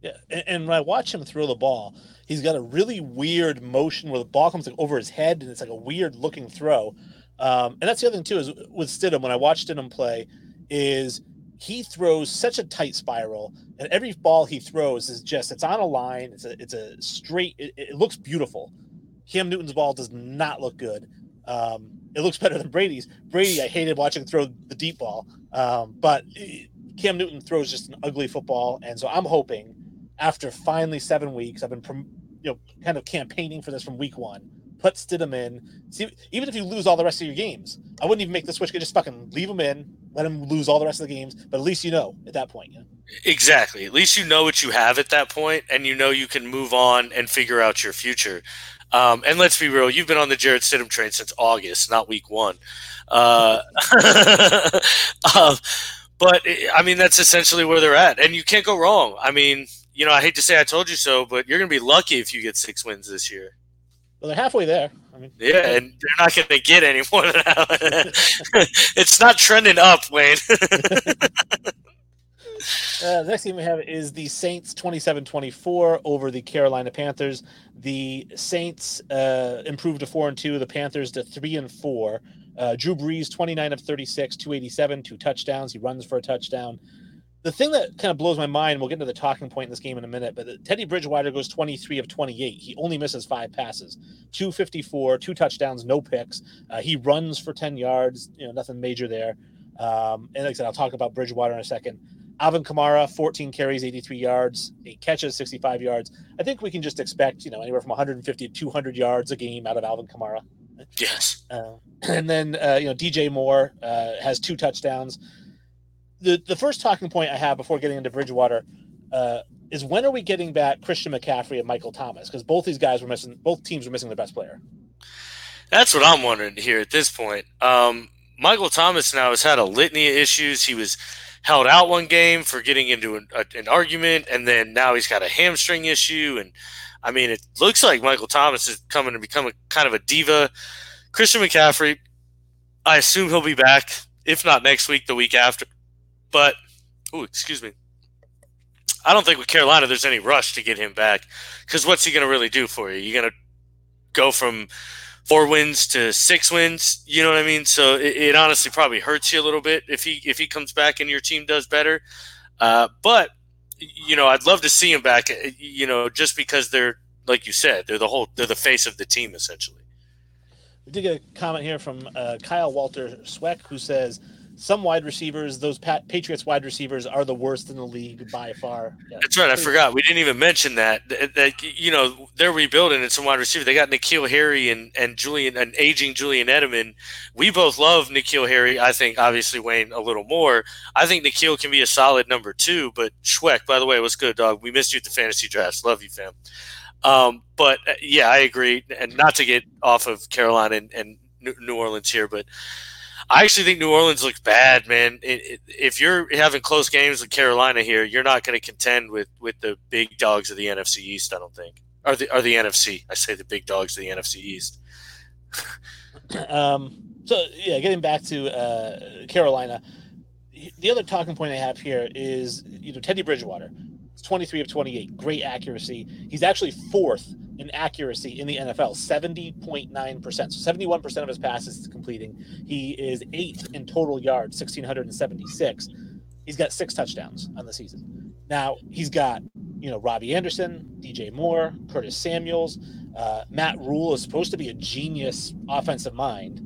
Yeah, and when I watch him throw the ball, he's got a really weird motion where the ball comes over his head, and it's like a weird-looking throw. And that's the other thing, too, is with Stidham, when I watched Stidham play, is he throws such a tight spiral, and every ball he throws is just – it's on a line. It's a straight – it looks beautiful. Cam Newton's ball does not look good. It looks better than Brady's. Brady, I hated watching throw the deep ball. But Cam Newton throws just an ugly football. And so I'm hoping after finally 7 weeks, I've been kind of campaigning for this from week one. Put Stidham in. See, even if you lose all the rest of your games, I wouldn't even make the switch. Just fucking leave him in, let him lose all the rest of the games. But at least at that point. Yeah. Exactly. At least what you have at that point, and you can move on and figure out your future. And let's be real, you've been on the Jarrett Stidham train since August, not week one. But, I mean, that's essentially where they're at. And you can't go wrong. I mean, I hate to say I told you so, but you're going to be lucky if you get 6 wins this year. Well, they're halfway there. I mean, yeah, and they're not going to get any more than that. It's not trending up, Wayne. The next game we have is the Saints 27-24 over the Carolina Panthers. The Saints improved to 4-2, the Panthers to 3-4. Drew Brees, 29 of 36, 287, 2 touchdowns. He runs for a touchdown. The thing that kind of blows my mind, we'll get into the talking point in this game in a minute, but Teddy Bridgewater goes 23 of 28. He only misses 5 passes, 254, 2 touchdowns, no picks. He runs for 10 yards, nothing major there. And like I said, I'll talk about Bridgewater in a second. Alvin Kamara, 14 carries, 83 yards, 8 catches, 65 yards. I think we can just expect, anywhere from 150 to 200 yards a game out of Alvin Kamara. Yes. And then, DJ Moore has 2 touchdowns. The first talking point I have before getting into Bridgewater is, when are we getting back Christian McCaffrey and Michael Thomas? Because both teams were missing their best player. That's what I'm wondering here at this point. Michael Thomas now has had a litany of issues. He was held out one game for getting into an argument, and then now he's got a hamstring issue. And it looks like Michael Thomas is coming to become kind of a diva. Christian McCaffrey, I assume he'll be back, if not next week, the week after. But, I don't think with Carolina there's any rush to get him back, because what's he going to really do for you? You're going to go from 4 wins to 6 wins, you know what I mean? So it honestly probably hurts you a little bit if he comes back and your team does better. But, I'd love to see him back, just because they're, like you said, they're the face of the team, essentially. We did get a comment here from Kyle Walter Sweck, who says, some wide receivers, those Patriots wide receivers, are the worst in the league by far. Yeah. That's right. I forgot. We didn't even mention that they're rebuilding in some wide receiver. They got N'Keal Harry and Julian, an aging Julian Edelman. We both love N'Keal Harry. I think, obviously, Wayne a little more. I think N'Keal can be a solid number 2, but Schweck, by the way, what's good, dog? We missed you at the fantasy drafts. Love you, fam. But yeah, I agree. And not to get off of Carolina and New Orleans here, but I actually think New Orleans looks bad, man. If you're having close games with Carolina here, you're not going to contend with the big dogs of the NFC East, I don't think. Or the NFC. I say the big dogs of the NFC East. Getting back to Carolina, the other talking point I have here is, Teddy Bridgewater. It's 23 of 28. Great accuracy. He's actually 4th in accuracy in the NFL, 70.9%. So 71% of his passes is completing. He is 8th in total yards, 1,676. He's got 6 touchdowns on the season. Now, he's got, Robbie Anderson, DJ Moore, Curtis Samuels. Matt Rule is supposed to be a genius offensive mind.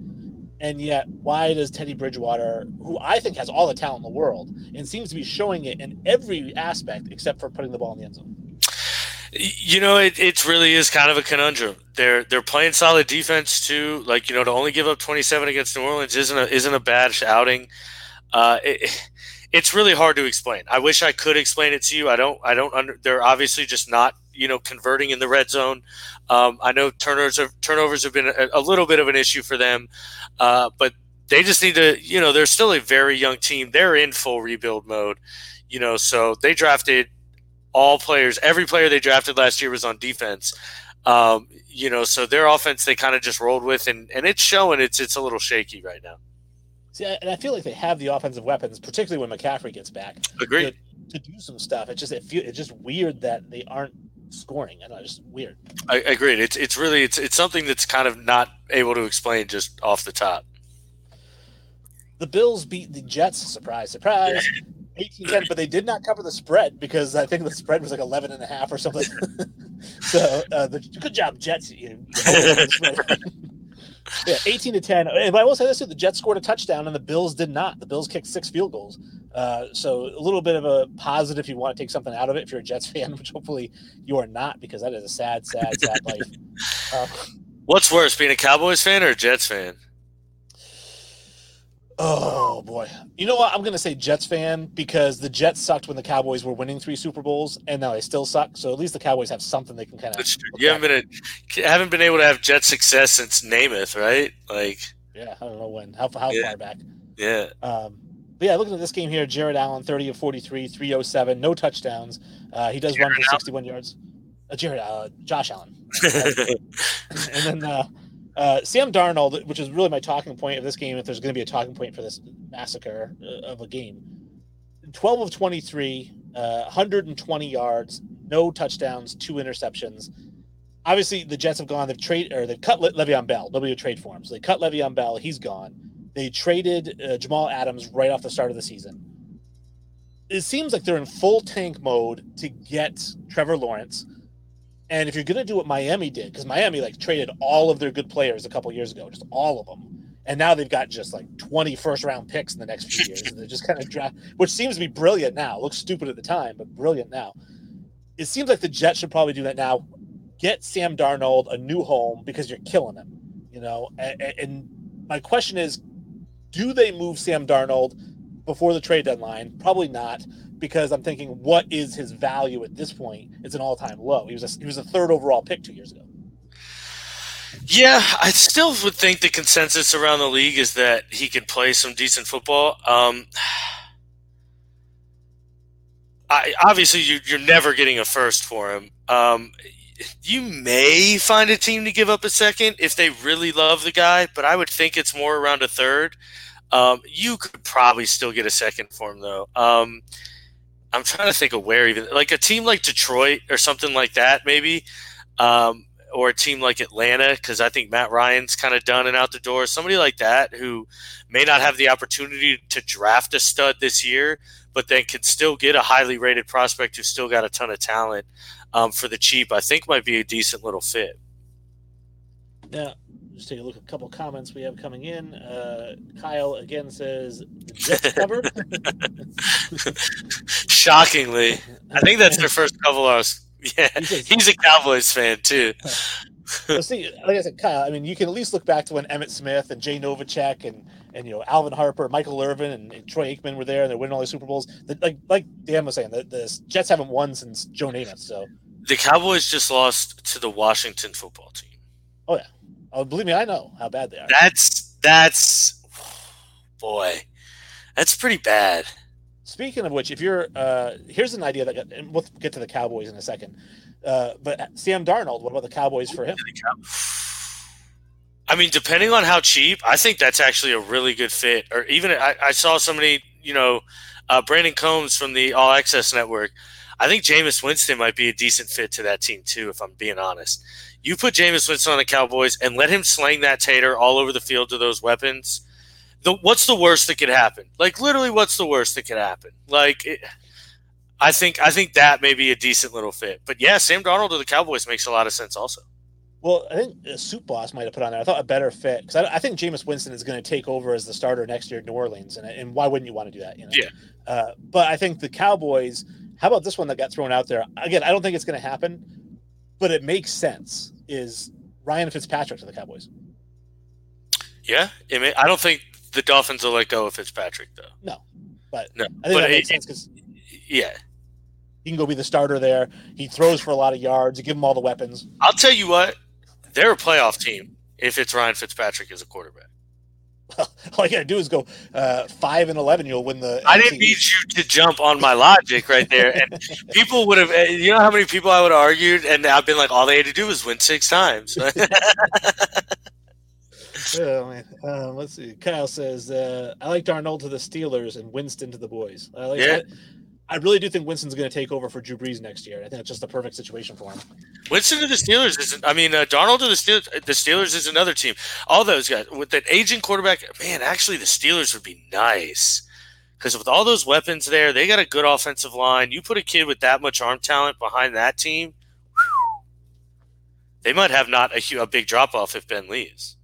And yet, why does Teddy Bridgewater, who I think has all the talent in the world and seems to be showing it in every aspect except for putting the ball in the end zone? It really is kind of a conundrum. They're playing solid defense too. Like, to only give up 27 against New Orleans isn't a bad outing. It's really hard to explain. I wish I could explain it to you. They're obviously just not converting in the red zone. I know turnovers have been a little bit of an issue for them, but they just need to. They're still a very young team. They're in full rebuild mode. So they drafted. All players, every player they drafted last year was on defense. So their offense they kind of just rolled with, and it's showing. It's a little shaky right now. See, and I feel like they have the offensive weapons, particularly when McCaffrey gets back. Agreed. To do some stuff. It's just weird that they aren't scoring. I know, it's just weird. I agreed. It's really something that's kind of not able to explain just off the top. The Bills beat the Jets. Surprise, surprise. 18-10, but they did not cover the spread, because I think the spread was like 11.5 or something. So good job, Jets. 18-10. And I will say this too: the Jets scored a touchdown, and the Bills did not. The Bills kicked 6 field goals. So a little bit of a positive if you want to take something out of it. If you're a Jets fan, which hopefully you are not, because that is a sad, sad, sad life. What's worse, being a Cowboys fan or a Jets fan? Oh, boy. You know what? I'm going to say Jets fan, because the Jets sucked when the Cowboys were winning 3 Super Bowls, and now they still suck. So at least the Cowboys have something they can kind of – You haven't been able to have Jets success since Namath, right? Like, yeah, I don't know when. How far back? Yeah. Looking at this game here, Jared Allen, 30 of 43, 307, no touchdowns. He does run for 61 yards. Josh Allen. And then Sam Darnold, which is really my talking point of this game, if there's going to be a talking point for this massacre of a game, 12 of 23, 120 yards, no touchdowns, 2 interceptions. Obviously, the Jets have gone. They've cut Le'Veon Bell. Nobody would trade for him, so they cut Le'Veon Bell. He's gone. They traded Jamal Adams right off the start of the season. it seems like they're in full tank mode to get Trevor Lawrence. And if you're going to do what Miami did, because Miami like traded all of their good players a couple years ago, just all of them. And now they've got just like 20 first round picks in the next few years. And they're just kind of draft, which seems to be brilliant now. Looks stupid at the time, but brilliant now. It seems like the Jets should probably do that now. Get Sam Darnold a new home because you're killing him, you know? And my question is, do they move Sam Darnold before the trade deadline? Probably not, because I'm thinking, what is his value at this point? It's an all-time low. He was a third overall pick 2 years ago. Yeah, I still would think the consensus around the league is that he could play some decent football. Obviously, you're never getting a first for him. You may find a team to give up a second if they really love the guy, but I would think it's more around a third. You could probably still get a second for him, though. I'm trying to think of where even – like a team like Detroit or something like that maybe, or a team like Atlanta, because I think Matt Ryan's kind of done and out the door. Somebody like that who may not have the opportunity to draft a stud this year, but then could still get a highly rated prospect who's still got a ton of talent. For the cheap, I think might be a decent little fit. Yeah, just take a look at a couple comments we have coming in. Kyle again says, "Jets covered." Shockingly, I think that's their first couple of us. Yeah, he's a Cowboys fan too. Well, see, like I said, Kyle, I mean, you can at least look back to when Emmitt Smith and Jay Novacek and you know Alvin Harper, Michael Irvin, and Troy Aikman were there, and they're winning all these Super Bowls. Like Dan was saying, the Jets haven't won since Joe Namath. So the Cowboys just lost to the Washington football team. Oh yeah, oh believe me, I know how bad they are. That's pretty bad. Speaking of which, if you're here's an idea and we'll get to the Cowboys in a second. But Sam Darnold, what about the Cowboys for him? I mean, depending on how cheap, I think that's actually a really good fit. Or even I saw somebody, you know, Brandon Combs from the All Access Network. I think Jameis Winston might be a decent fit to that team too, if I'm being honest. You put Jameis Winston on the Cowboys and let him sling that tater all over the field to those weapons. What's the worst that could happen? Like literally, what's the worst that could happen? Like. I think that may be a decent little fit. But, yeah, Sam Darnold to the Cowboys makes a lot of sense also. Well, I think Soup Boss might have put on there, I thought, a better fit. Because I think Jameis Winston is going to take over as the starter next year in New Orleans. And why wouldn't you want to do that? You know? Yeah. But I think the Cowboys, how about this one that got thrown out there? Again, I don't think it's going to happen, but it makes sense, is Ryan Fitzpatrick to the Cowboys. Yeah. I don't think the Dolphins will let go of Fitzpatrick, though. No. But no, I think that makes sense because – yeah. He can go be the starter there. He throws for a lot of yards. You give him all the weapons. I'll tell you what, they're a playoff team if it's Ryan Fitzpatrick as a quarterback. Well, all you got to do is go 5-11. You'll win the. I didn't need you to jump on my logic right there. And people would have, you know, how many people I would have argued, and I've been like, all they had to do was win 6 times. Oh, man. Let's see. Kyle says, I like Darnold to the Steelers and Winston to the boys. I like that. I really do think Winston's going to take over for Drew Brees next year. I think that's just the perfect situation for him. Winston to the Steelers is – I mean, Darnold to the Steelers is another team. All those guys. With that aging quarterback, man, actually the Steelers would be nice because with all those weapons there, they got a good offensive line. You put a kid with that much arm talent behind that team, whew, they might have not a big drop-off if Ben leaves.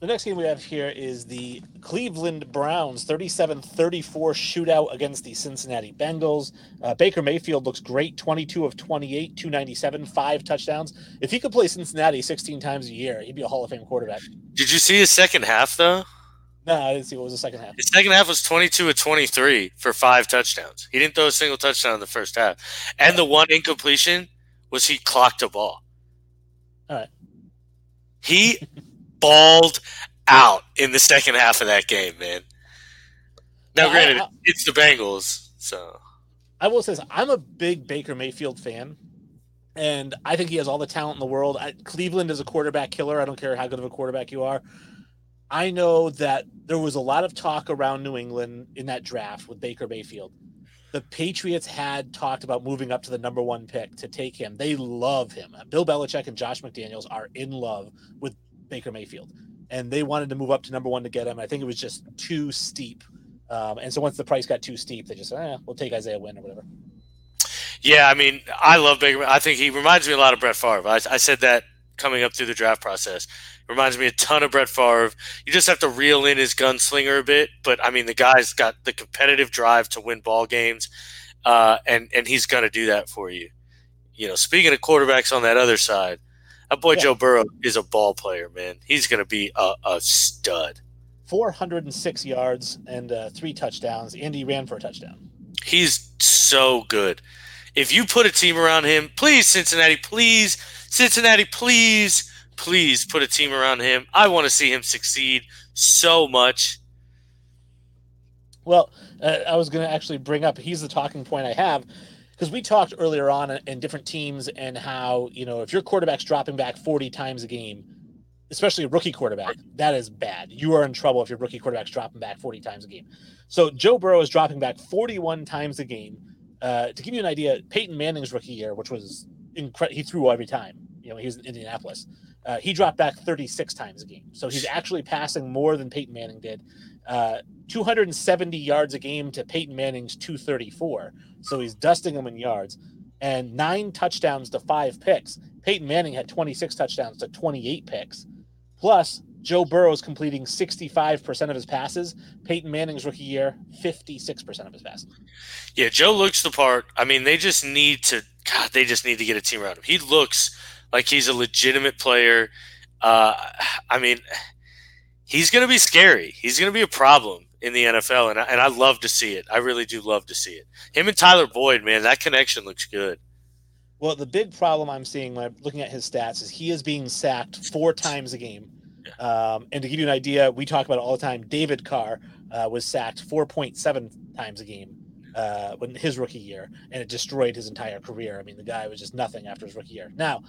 The next game we have here is the Cleveland Browns 37-34 shootout against the Cincinnati Bengals. Baker Mayfield looks great, 22 of 28, 297, 5 touchdowns. If he could play Cincinnati 16 times a year, he'd be a Hall of Fame quarterback. Did you see his second half, though? No, I didn't see what was the second half. His second half was 22 of 23 for 5 touchdowns. He didn't throw a single touchdown in the first half. And the one incompletion was he clocked a ball. All right. He... balled out in the second half of that game, man. Now, granted, it's the Bengals, so. I will say this. I'm a big Baker Mayfield fan, and I think he has all the talent in the world. Cleveland is a quarterback killer. I don't care how good of a quarterback you are. I know that there was a lot of talk around New England in that draft with Baker Mayfield. The Patriots had talked about moving up to the number 1 pick to take him. They love him. Bill Belichick and Josh McDaniels are in love with Baker Mayfield, and they wanted to move up to number 1 to get him. I think it was just too steep And so once the price got too steep, they just said, we'll take Isaiah Wynn or whatever. Yeah, I mean, I love Baker. I think he reminds me a lot of Brett Favre. I said that coming up through the draft process. Reminds me a ton of Brett Favre. You just have to reel in his gunslinger a bit. But, I mean, the guy's got the competitive drive to win ball games, and he's going to do that for you. You know, speaking of quarterbacks on that other side, our boy Joe Burrow is a ball player, man. He's going to be a stud. 406 yards and 3 touchdowns. Andy ran for a touchdown. He's so good. If you put a team around him, please, Cincinnati, put a team around him. I want to see him succeed so much. Well, I was going to actually bring up, he's the talking point I have, because we talked earlier on in different teams and how, you know, if your quarterback's dropping back 40 times a game, especially a rookie quarterback, that is bad. You are in trouble if your rookie quarterback's dropping back 40 times a game. So Joe Burrow is dropping back 41 times a game. To give you an idea, Peyton Manning's rookie year, which was incredible, he threw every time. You know, he was in Indianapolis. He dropped back 36 times a game. So he's actually passing more than Peyton Manning did. 270 yards a game to Peyton Manning's 234. So he's dusting him in yards. And 9 touchdowns to 5 picks. Peyton Manning had 26 touchdowns to 28 picks. Plus, Joe Burrow's completing 65% of his passes. Peyton Manning's rookie year, 56% of his passes. Yeah, Joe looks the part. I mean, they just need to get a team around him. He looks like he's a legitimate player. I mean, he's going to be scary. He's going to be a problem in the NFL, and I love to see it. I really do love to see it. Him and Tyler Boyd, man, that connection looks good. Well, the big problem I'm seeing when I'm looking at his stats is he is being sacked 4 times a game. And to give you an idea, we talk about it all the time. David Carr was sacked 4.7 times a game in his rookie year, and it destroyed his entire career. I mean, the guy was just nothing after his rookie year. Now,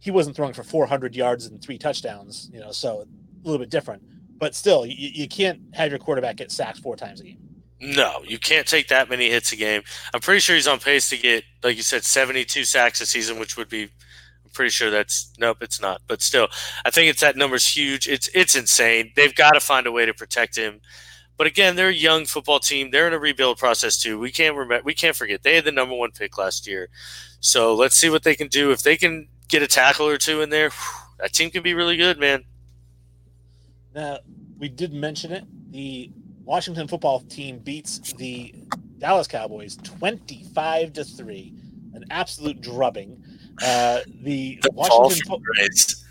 he wasn't throwing for 400 yards and 3 touchdowns, you know, so a little bit different. But still, you can't have your quarterback get sacked 4 times a game. No, you can't take that many hits a game. I'm pretty sure he's on pace to get, like you said, 72 sacks a season, which would be – pretty sure that's nope, it's not, but still, I think it's that number's huge. It's insane. They've got to find a way to protect him. But again, they're a young football team. They're in a rebuild process too. We can't forget they had the number 1 pick last year. So let's see what they can do. If they can get a tackle or 2 in there, that team can be really good, man. Now, we did mention it. The Washington football team beats the Dallas Cowboys 25-3, an absolute drubbing. The Washington Rays,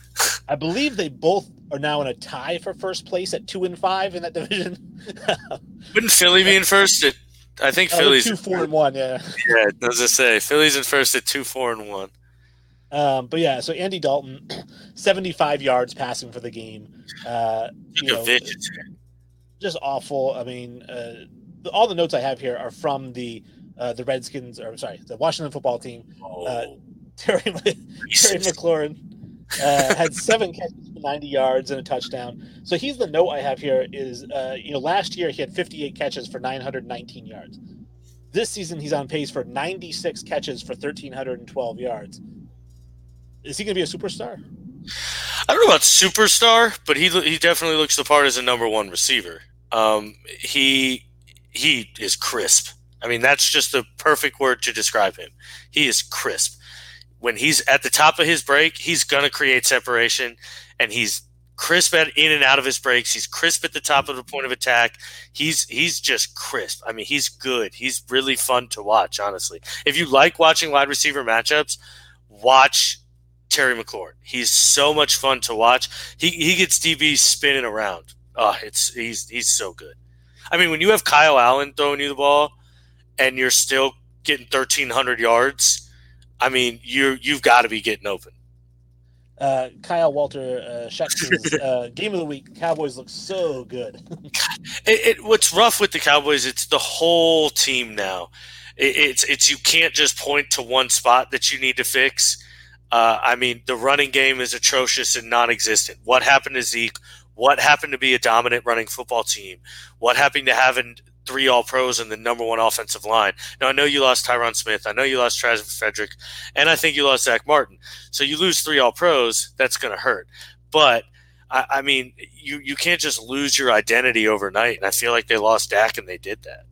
I believe they both are now in a tie for first place at 2-5 in that division. Wouldn't Philly be in first? I think Philly's 2-4-1. Yeah. Yeah. Does it say Philly's in first at 2-4-1? But yeah, so Andy Dalton, 75 yards passing for the game. Just awful. I mean, all the notes I have here are from the Redskins, or sorry, the Washington football team. Terry McLaurin had 7 catches for 90 yards and a touchdown. So he's the note I have here is, last year he had 58 catches for 919 yards. This season he's on pace for 96 catches for 1,312 yards. Is he going to be a superstar? I don't know about superstar, but he definitely looks the part as a number 1 receiver. He is crisp. I mean, that's just the perfect word to describe him. He is crisp. When he's at the top of his break, he's going to create separation, and he's crisp in and out of his breaks. He's crisp at the top of the point of attack. He's just crisp. I mean, he's good. He's really fun to watch, honestly. If you like watching wide receiver matchups, watch Terry McLaurin. He's so much fun to watch. He gets DBs spinning around. He's so good. I mean, when you have Kyle Allen throwing you the ball and you're still getting 1,300 yards – I mean, you've got to be getting open. Kyle Walter Schechter's game of the week. Cowboys look so good. What's rough with the Cowboys? It's the whole team now. It's you can't just point to one spot that you need to fix. I mean, the running game is atrocious and non-existent. What happened to Zeke? What happened to be a dominant running football team? What happened to having 3 All-Pros and the number 1 offensive line? Now, I know you lost Tyron Smith. I know you lost Travis Frederick. And I think you lost Zach Martin. So you lose 3 All-Pros, that's going to hurt. But I mean, you can't just lose your identity overnight. And I feel like they lost Dak and they did that.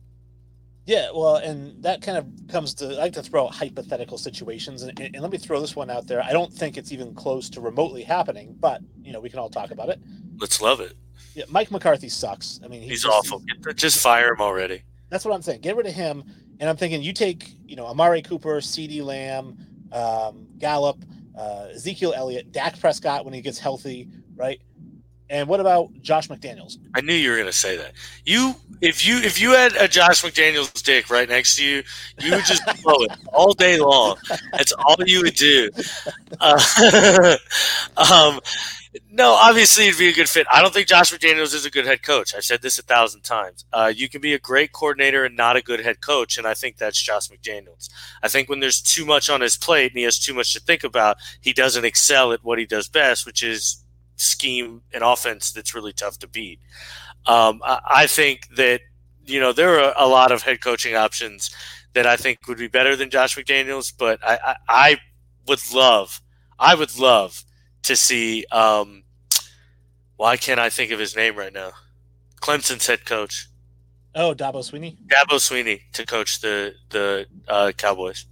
Yeah, well, and that kind of comes to, I like to throw out hypothetical situations. And let me throw this one out there. I don't think it's even close to remotely happening, but, you know, we can all talk about it. Let's love it. Yeah, Mike McCarthy sucks. I mean, he's awful. Just fire him already. That's what I'm saying. Get rid of him. And I'm thinking you take, you know, Amari Cooper, CeeDee Lamb, Gallup, Ezekiel Elliott, Dak Prescott when he gets healthy, right? And what about Josh McDaniels? I knew you were going to say that. If you had a Josh McDaniels dick right next to you, you would just blow it all day long. That's all you would do. No, obviously it'd be a good fit. I don't think Josh McDaniels is a good head coach. I've said this 1,000 times. You can be a great coordinator and not a good head coach, and I think that's Josh McDaniels. I think when there's too much on his plate and he has too much to think about, he doesn't excel at what he does best, which is scheme and offense that's really tough to beat. I think that, you know, there are a lot of head coaching options that I think would be better than Josh McDaniels, but I would love to see, why can't I think of his name right now? Clemson's head coach. Oh, Dabo Swinney? Dabo Swinney to coach the Cowboys.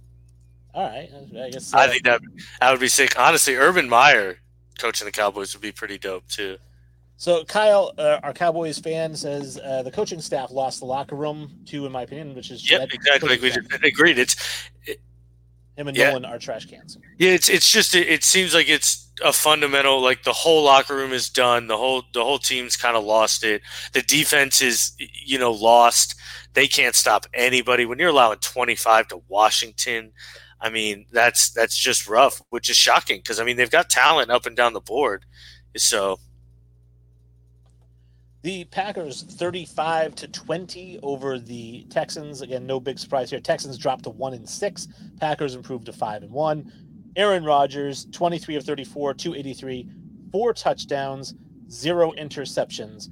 All right. I guess I think that would be sick. Honestly, Urban Meyer coaching the Cowboys would be pretty dope too. So Kyle, our Cowboys fan, says the coaching staff lost the locker room too, in my opinion, which is exactly like we just agreed. Him and Nolan are trash cans. Yeah, it seems like it's a fundamental, like the whole locker room is done. The whole team's kind of lost it. The defense is, you know, lost. They can't stop anybody. When you're allowing 25 to Washington, I mean, that's just rough, which is shocking because, I mean, they've got talent up and down the board. So the Packers 35-20 over the Texans. Again, no big surprise here. Texans dropped to 1-6. Packers improved to 5-1. Aaron Rodgers, 23 of 34, 283, 4 touchdowns, 0 interceptions.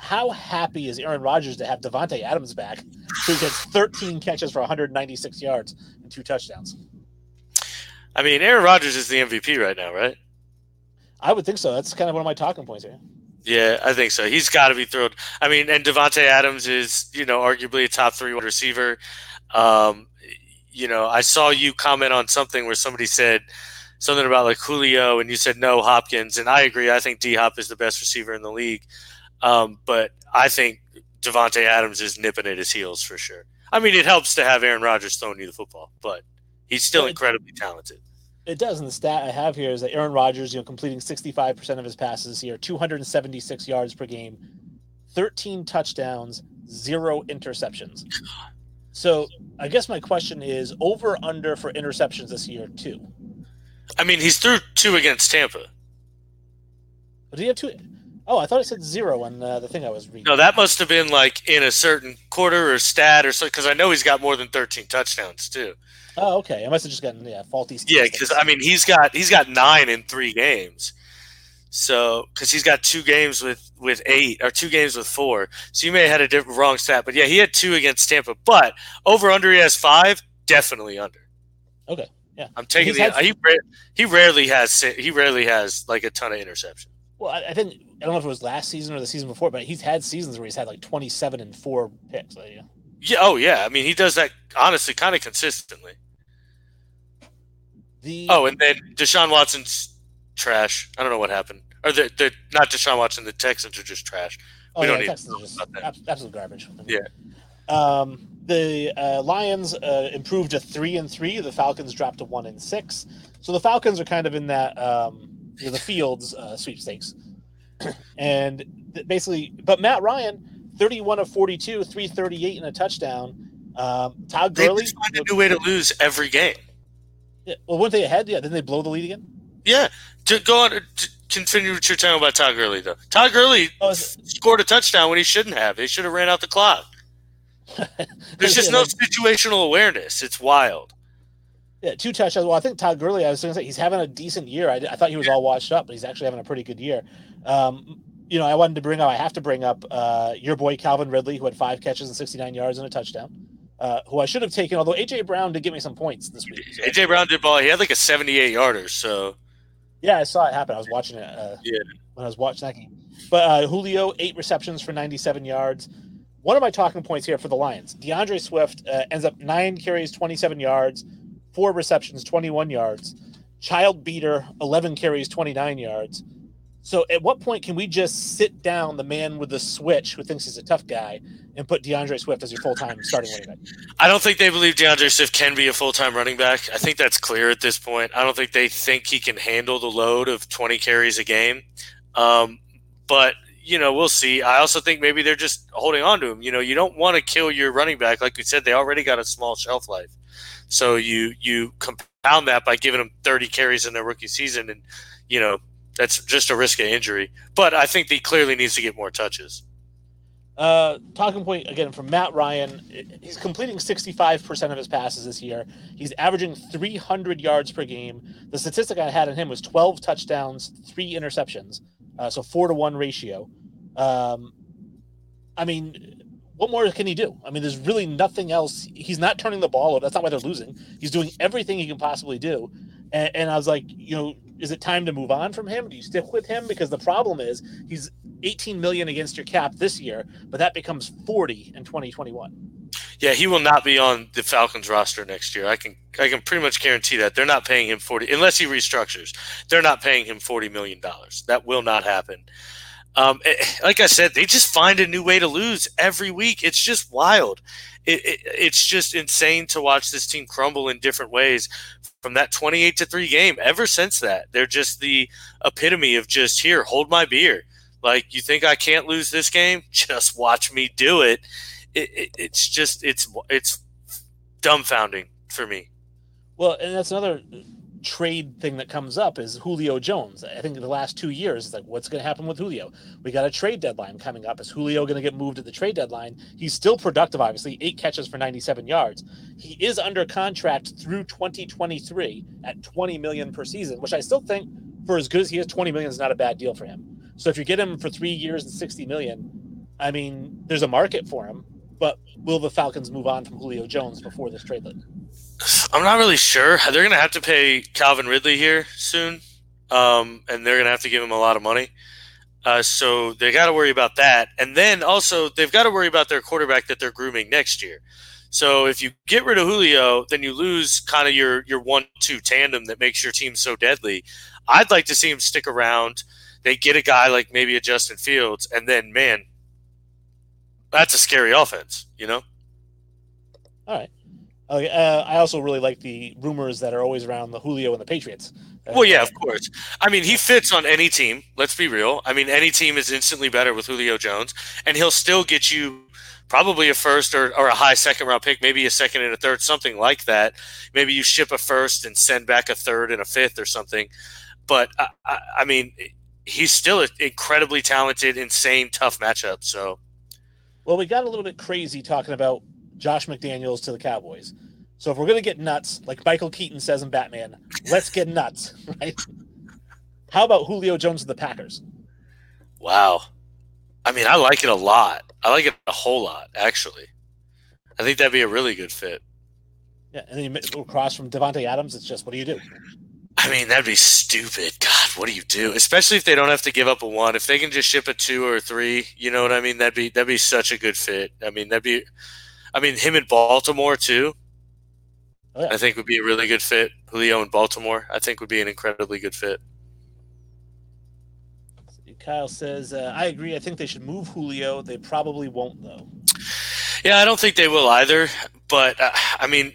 How happy is Aaron Rodgers to have Devontae Adams back, who gets 13 catches for 196 yards and 2 touchdowns? I mean, Aaron Rodgers is the MVP right now, right? I would think so. That's kind of one of my talking points here. Yeah, I think so. He's got to be thrilled. I mean, and Devontae Adams is, you know, arguably a top 3 receiver. You know, I saw you comment on something where somebody said something about like Julio, and you said no, Hopkins. And I agree. I think D-Hop is the best receiver in the league. But I think Devontae Adams is nipping at his heels for sure. I mean, it helps to have Aaron Rodgers throwing you the football, but he's still incredibly talented. It does, and the stat I have here is that Aaron Rodgers, you know, completing 65% of his passes this year, 276 yards per game, 13 touchdowns, 0 interceptions. So I guess my question is over/under for interceptions this year too. I mean, he's threw 2 against Tampa. But did he have 2? Oh, I thought it said 0 on the thing I was reading. No, that must have been like in a certain quarter or stat or so, because I know he's got more than 13 touchdowns too. Oh, okay. I must have just gotten faulty stats. Yeah, because I mean he's got 9 in 3 games. So because he's got 2 games with 8 or 2 games with 4, so you may have had a wrong stat. But yeah, he had 2 against Tampa. But over under, he has 5. Definitely under. Okay. Yeah. I'm taking he rarely has like a ton of interceptions. Well, I don't know if it was last season or the season before, but he's had seasons where he's had like 27 and 4 picks. So, yeah. Yeah. Oh, yeah. I mean, he does that honestly kind of consistently. And then Deshaun Watson's trash. I don't know what happened. Or they're not Deshaun Watson. The Texans are just trash. We don't need Texans to talk about that. Absolute garbage. Yeah. The Lions improved to 3-3. The Falcons dropped to 1-6. So the Falcons are kind of in that the Fields sweepstakes. And basically, but Matt Ryan, 31 of 42, 338 and a touchdown. Todd Gurley. They find a new way to lose every game. Yeah, well, weren't they ahead? Yeah, didn't they blow the lead again? Yeah. Continue what you're talking about Todd Gurley, though. Todd Gurley scored a touchdown when he shouldn't have. They should have ran out the clock. There's just no situational awareness. It's wild. Yeah, 2 touchdowns. Well, I think Todd Gurley, I was going to say, he's having a decent year. I thought he was all washed up, but he's actually having a pretty good year. You know, I have to bring up your boy Calvin Ridley, who had 5 catches and 69 yards and a touchdown, who I should have taken, although A.J. Brown did give me some points this week. So. A.J. Brown did ball. He had like a 78-yarder, so. Yeah, I saw it happen. I was watching it when I was watching that game. But Julio, 8 receptions for 97 yards. One of my talking points here for the Lions, DeAndre Swift ends up 9 carries, 27 yards, 4 receptions, 21 yards. Child beater, 11 carries, 29 yards. So at what point can we just sit down the man with the switch who thinks he's a tough guy and put DeAndre Swift as your full-time starting running back? I don't think they believe DeAndre Swift can be a full-time running back. I think that's clear at this point. I don't think they think he can handle the load of 20 carries a game. But, you know, we'll see. I also think maybe they're just holding on to him. You know, you don't want to kill your running back. Like we said, they already got a small shelf life. So you compound that by giving them 30 carries in their rookie season and, you know, that's just a risk of injury. But I think he clearly needs to get more touches. Talking point, again, from Matt Ryan. He's completing 65% of his passes this year. He's averaging 300 yards per game. The statistic I had on him was 12 touchdowns, 3 interceptions, so 4-to-1 ratio. I mean, what more can he do? I mean, there's really nothing else. He's not turning the ball over. That's not why they're losing. He's doing everything he can possibly do. And I was like, you know, is it time to move on from him? Do you stick with him? Because the problem is he's $18 million against your cap this year, but that becomes $40 in 2021. Yeah, he will not be on the Falcons roster next year. I can pretty much guarantee that. They're not paying him $40 unless he restructures. They're not paying him $40 million. That will not happen. Like I said, they just find a new way to lose every week. It's just wild. It's just insane to watch this team crumble in different ways. From that 28-3 game, ever since that, they're just the epitome of just, here, hold my beer. Like, you think I can't lose this game? Just watch me do it. It's dumbfounding for me. Well, and that's another trade thing that comes up is Julio Jones. I think in the last 2 years, it's like, what's going to happen with Julio? We got a trade deadline coming up. Is Julio going to get moved at the trade deadline? He's still productive, obviously, 8 catches for 97 yards. He is under contract through 2023 at $20 million per season, which I still think for as good as he is, $20 million is not a bad deal for him. So if you get him for 3 years and $60 million, I mean, there's a market for him, but will the Falcons move on from Julio Jones before this trade deadline? I'm not really sure. They're going to have to pay Calvin Ridley here soon, and they're going to have to give him a lot of money. So they got to worry about that. And then also they've got to worry about their quarterback that they're grooming next year. So if you get rid of Julio, then you lose kind of your 1-2 tandem that makes your team so deadly. I'd like to see him stick around. They get a guy like maybe a Justin Fields, and then, man, that's a scary offense, you know? All right. I also really like the rumors that are always around the Julio and the Patriots. Well, yeah, of course. I mean, he fits on any team. Let's be real. I mean, any team is instantly better with Julio Jones, and he'll still get you probably a first or a high second-round pick, maybe a second and a third, something like that. Maybe you ship a first and send back a third and a fifth or something. But, I mean, he's still an incredibly talented, insane, tough matchup. So, well, we got a little bit crazy talking about Josh McDaniels to the Cowboys. So if we're going to get nuts, like Michael Keaton says in Batman, let's get nuts, right? How about Julio Jones to the Packers? Wow. I mean, I like it a lot. I like it a whole lot, actually. I think that'd be a really good fit. Yeah, and then you cross from Devontae Adams. It's just, what do you do? I mean, that'd be stupid. God, what do you do? Especially if they don't have to give up a 1. If they can just ship a 2 or a 3, you know what I mean? That'd be such a good fit. I mean, him in Baltimore, too, oh, yeah. I think would be a really good fit. Julio in Baltimore, I think, would be an incredibly good fit. Kyle says, I agree. I think they should move Julio. They probably won't, though. Yeah, I don't think they will either. But, I mean,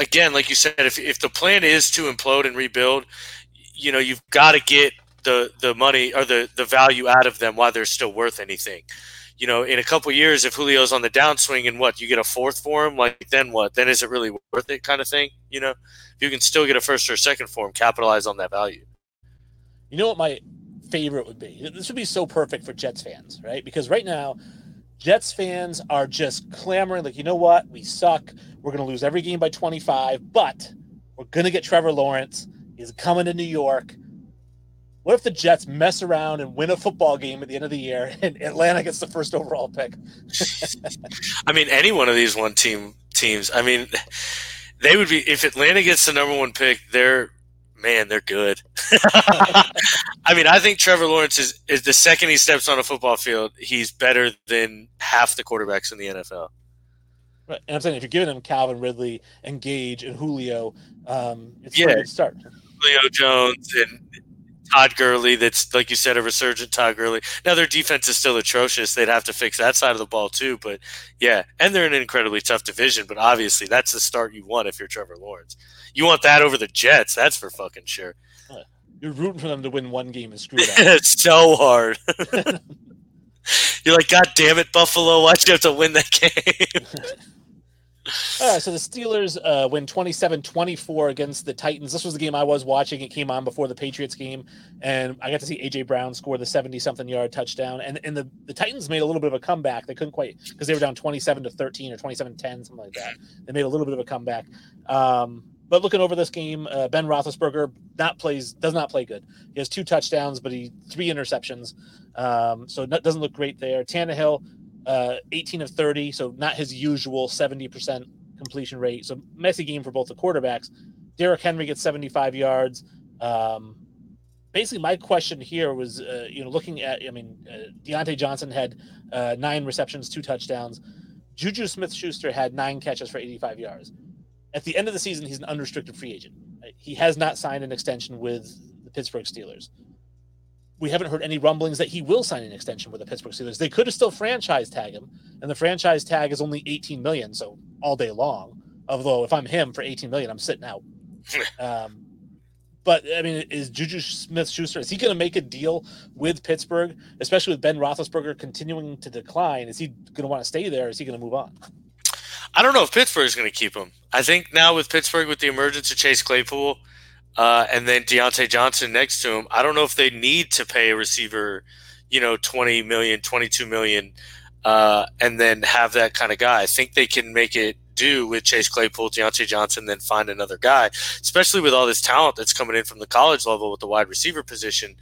again, like you said, if the plan is to implode and rebuild, you know, you've got to get the money or the value out of them while they're still worth anything. You know, in a couple of years, if Julio's on the downswing and you get a 4th for him, like, then what? Then is it really worth it kind of thing? You know, if you can still get a 1st or a 2nd for him, capitalize on that value. You know what my favorite would be? This would be so perfect for Jets fans, right? Because right now, Jets fans are just clamoring, like, you know what? We suck. We're going to lose every game by 25, but we're going to get Trevor Lawrence. He's coming to New York. What if the Jets mess around and win a football game at the end of the year and Atlanta gets the 1st overall pick? I mean, any one of these teams, I mean, they would be – if Atlanta gets the number 1 pick, they're – man, they're good. I mean, I think Trevor Lawrence is the second he steps on a football field, he's better than half the quarterbacks in the NFL. Right. And I'm saying if you're giving him Calvin Ridley and Gage and Julio, it's a good start. Julio Jones and Todd Gurley, that's, like you said, a resurgent Todd Gurley. Now, their defense is still atrocious. They'd have to fix that side of the ball, too. But, yeah, and they're in an incredibly tough division. But, obviously, that's the start you want if you're Trevor Lawrence. You want that over the Jets. That's for fucking sure. You're rooting for them to win one game and screw it up. It's so hard. You're like, God damn it, Buffalo. Why'd you have to win that game? All right, so the Steelers win 27-24 against the Titans. This was the game I was watching. It came on before the Patriots game, and I got to see A.J. Brown score the 70-something yard touchdown. And the Titans made a little bit of a comeback. They couldn't quite – because they were down 27-13 or 27-10, something like that. They made a little bit of a comeback. But looking over this game, Ben Roethlisberger does not play good. He has 2 touchdowns, but three interceptions. So it doesn't look great there. Tannehill – 18 of 30, so not his usual 70% completion rate. So messy game for both the quarterbacks. Derrick Henry gets 75 yards. Basically, my question here was, looking at, Deontay Johnson had 9 receptions, 2 touchdowns. Juju Smith-Schuster had 9 catches for 85 yards. At the end of the season, he's an unrestricted free agent. He has not signed an extension with the Pittsburgh Steelers. We haven't heard any rumblings that he will sign an extension with the Pittsburgh Steelers. They could have still franchise tag him, and the franchise tag is only $18 million, so all day long. Although if I'm him for $18 million, I'm sitting out. But I mean, is Juju Smith-Schuster, is he going to make a deal with Pittsburgh, especially with Ben Roethlisberger continuing to decline? Is he going to want to stay there? Or is he going to move on? I don't know if Pittsburgh's going to keep him. I think now with Pittsburgh, with the emergence of Chase Claypool, and then Deontay Johnson next to him, I don't know if they need to pay a receiver, $20 million, $22 million, and then have that kind of guy. I think they can make it do with Chase Claypool, Deontay Johnson, then find another guy, especially with all this talent that's coming in from the college level with the wide receiver position.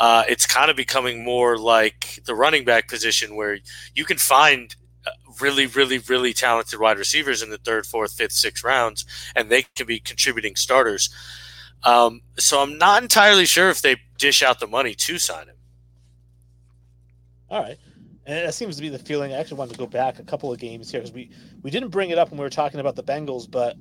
It's kind of becoming more like the running back position where you can find really, really, really talented wide receivers in the 3rd, 4th, 5th, 6th rounds, and they can be contributing starters. So I'm not entirely sure if they dish out the money to sign him. All right. And that seems to be the feeling. I actually wanted to go back a couple of games here because we didn't bring it up when we were talking about the Bengals, but,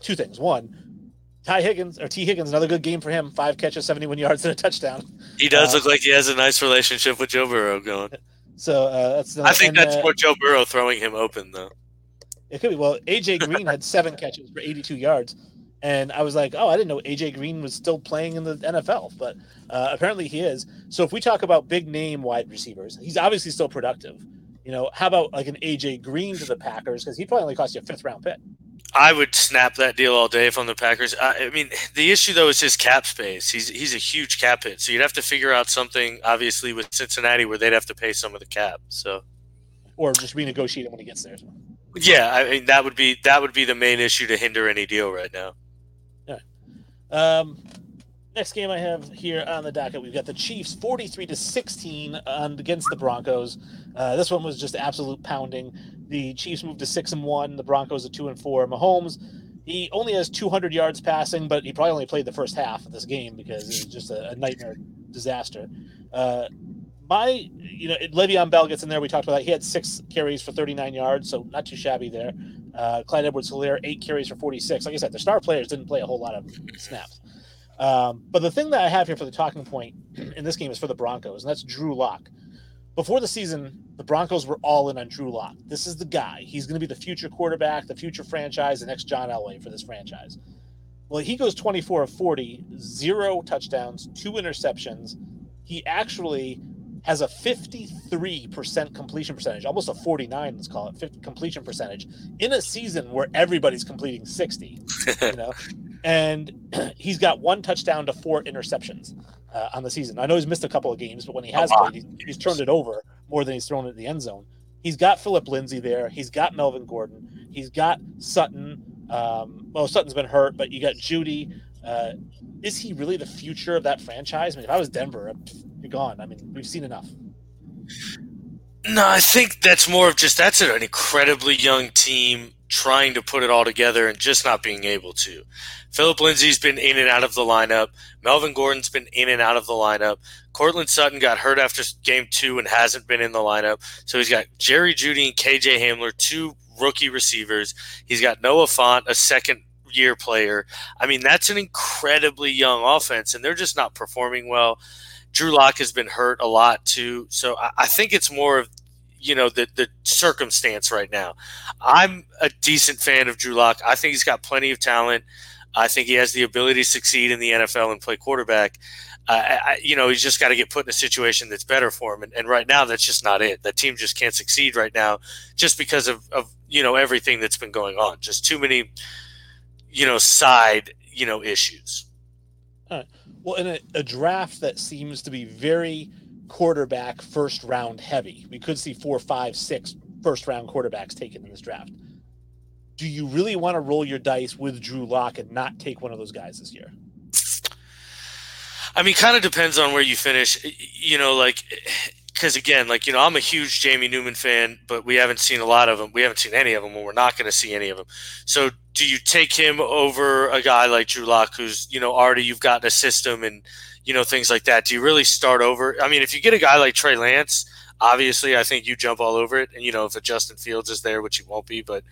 2 things. One, T. Higgins, another good game for him. 5 catches, 71 yards, and a touchdown. He does look like he has a nice relationship with Joe Burrow going. So that's another, I think that's more Joe Burrow throwing him open, though. It could be. Well, A.J. Green had 7 catches for 82 yards. And I was like, oh, I didn't know A.J. Green was still playing in the NFL, but apparently he is. So if we talk about big-name wide receivers, he's obviously still productive. How about like an A.J. Green to the Packers? Because he probably only cost you a 5th-round pick. I would snap that deal all day if I'm the Packers. I mean, the issue, though, is his cap space. He's a huge cap hit, so you'd have to figure out something, obviously, with Cincinnati where they'd have to pay some of the cap. So, or just renegotiate it when he gets there. Yeah, I mean, that would be the main issue to hinder any deal right now. Next game I have here on the docket, we've got the Chiefs 43-16 against the Broncos. This one was just absolute pounding. The Chiefs moved to 6-1. The Broncos are 2-4. Mahomes, he only has 200 yards passing, but he probably only played the first half of this game because it was just a nightmare disaster. Le'Veon Bell gets in there. We talked about that. He had 6 carries for 39 yards, so not too shabby there. Clyde Edwards-Helaire, 8 carries for 46. Like I said, the star players didn't play a whole lot of snaps. But the thing that I have here for the talking point in this game is for the Broncos, and that's Drew Lock. Before the season, the Broncos were all in on Drew Lock. This is the guy. He's going to be the future quarterback, the future franchise, the next John Elway for this franchise. Well, he goes 24 of 40, 0 touchdowns, 2 interceptions. He actually has a 53% completion percentage, almost a 49, let's call it, 50 completion percentage, in a season where everybody's completing 60, And he's got 1 touchdown to 4 interceptions on the season. I know he's missed a couple of games, but when he has played, he's turned it over more than he's thrown it in the end zone. He's got Phillip Lindsay there. He's got Melvin Gordon. He's got Sutton. Sutton's been hurt, but you got Judy. Is he really the future of that franchise? I mean, if I was Denver, you're gone. I mean, we've seen enough. No, I think that's more of just that's an incredibly young team trying to put it all together and just not being able to. Phillip Lindsay's been in and out of the lineup. Melvin Gordon's been in and out of the lineup. Courtland Sutton got hurt after game two and hasn't been in the lineup. So he's got Jerry Jeudy and KJ Hamler, two rookie receivers. He's got Noah Fant, a second-year player. I mean, that's an incredibly young offense, and they're just not performing well. Drew Lock has been hurt a lot too. So I think it's more of, you know, the circumstance right now. I'm a decent fan of Drew Lock. I think he's got plenty of talent. I think he has the ability to succeed in the NFL and play quarterback. You know, he's just got to get put in a situation that's better for him. And right now, that's just not it. That team just can't succeed right now just because of, you know, everything that's been going on. Just too many, you know, side, you know, issues. All right. Well, in a draft that seems to be very quarterback first round heavy, we could see 4, 5, 6 first round quarterbacks taken in this draft. Do you really want to roll your dice with Drew Lock and not take one of those guys this year? I mean, kind of depends on where you finish, you know, like, because again, like, you know, I'm a huge Jamie Newman fan, but we haven't seen a lot of them. We haven't seen any of them, and we're not going to see any of them. So do you take him over a guy like Drew Lock, who's, you know, already you've got a system and, you know, things like that? Do you really start over? I mean, if you get a guy like Trey Lance, obviously I think you jump all over it. And, you know, if a Justin Fields is there, which he won't be, but,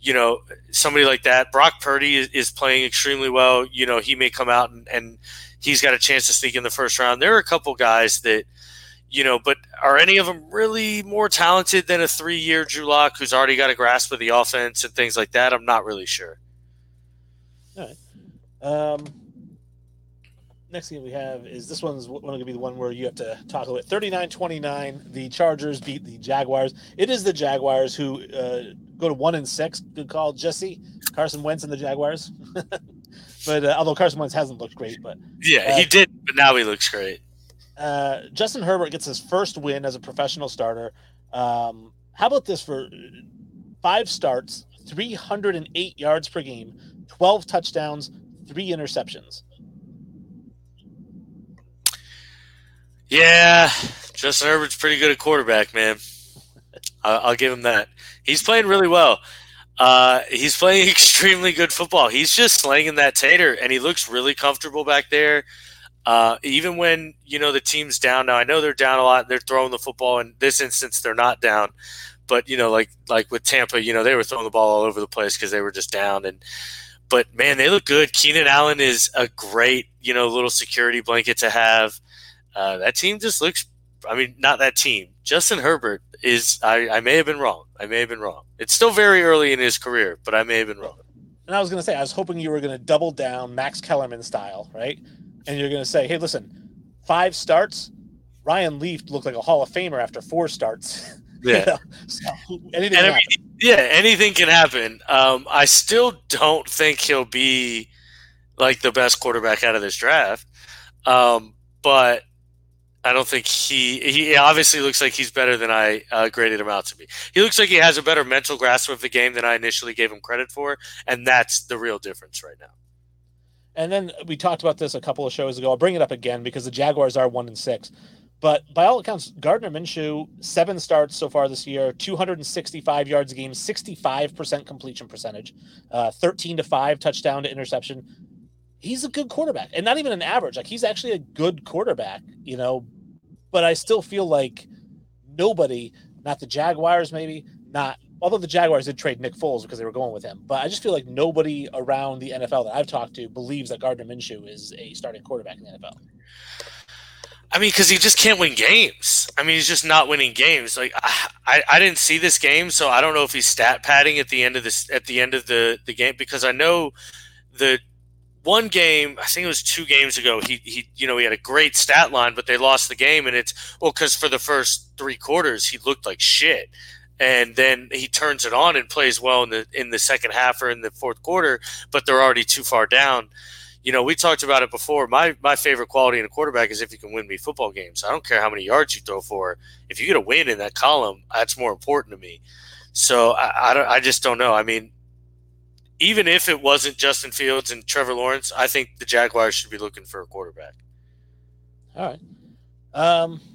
you know, somebody like that. Brock Purdy is playing extremely well. You know, he may come out and he's got a chance to sneak in the first round. There are a couple guys that, you know, but are any of them really more talented than a 3-year Drew Lock who's already got a grasp of the offense and things like that? I'm not really sure. All right. Next thing we have is this one's going to be the one where you have to talk a little bit. 39-29, the Chargers beat the Jaguars. It is the Jaguars who go to 1-6. Good call, Jesse. Carson Wentz and the Jaguars. But although Carson Wentz hasn't looked great, but yeah, he did. But now he looks great. Justin Herbert gets his first win as a professional starter. How about this for 5 starts, 308 yards per game, 12 touchdowns, 3 interceptions. Yeah, Justin Herbert's pretty good at quarterback, man. I'll give him that. He's playing really well. He's playing extremely good football. He's just slinging that tater, and he looks really comfortable back there. Even when, you know, the team's down now, I know they're down a lot. They're throwing the football. In this instance, they're not down. But, you know, like with Tampa, you know, they were throwing the ball all over the place because they were just down. But, man, they look good. Keenan Allen is a great, you know, little security blanket to have. That team just looks – I mean, not that team. Justin Herbert is – I may have been wrong. It's still very early in his career, but I may have been wrong. And I was going to say, I was hoping you were going to double down Max Kellerman style, right? And you're going to say, hey, listen, 5 starts, Ryan Leaf looked like a Hall of Famer after 4 starts. Yeah. You know? So anything can happen. Yeah, anything can happen. I still don't think he'll be, like, the best quarterback out of this draft. But – I don't think he obviously looks like he's better than I graded him out to be. He looks like he has a better mental grasp of the game than I initially gave him credit for, and that's the real difference right now. And then we talked about this a couple of shows ago. I'll bring it up again because the Jaguars are 1-6. But by all accounts, Gardner Minshew, 7 starts so far this year, 265 yards a game, 65% completion percentage, 13-5 touchdown to interception. He's a good quarterback, and not even an average. Like, he's actually a good quarterback, you know, but I still feel like nobody, not the Jaguars maybe, not although the Jaguars did trade Nick Foles because they were going with him, but I just feel like nobody around the NFL that I've talked to believes that Gardner Minshew is a starting quarterback in the NFL. I mean, because he just can't win games. I mean, he's just not winning games. Like, I didn't see this game, so I don't know if he's stat padding at the end of this at the end of the game, because I know the one game, I think it was 2 games ago, he you know, he had a great stat line, but they lost the game, and it's, well, because for the first 3 quarters he looked like shit, and then he turns it on and plays well in the second half or in the fourth quarter, but they're already too far down. You know, we talked about it before. My favorite quality in a quarterback is if you can win me football games. I don't care how many yards you throw for. If you get a win in that column, that's more important to me. So I just don't know. I mean, even if it wasn't Justin Fields and Trevor Lawrence, I think the Jaguars should be looking for a quarterback. All right. Let's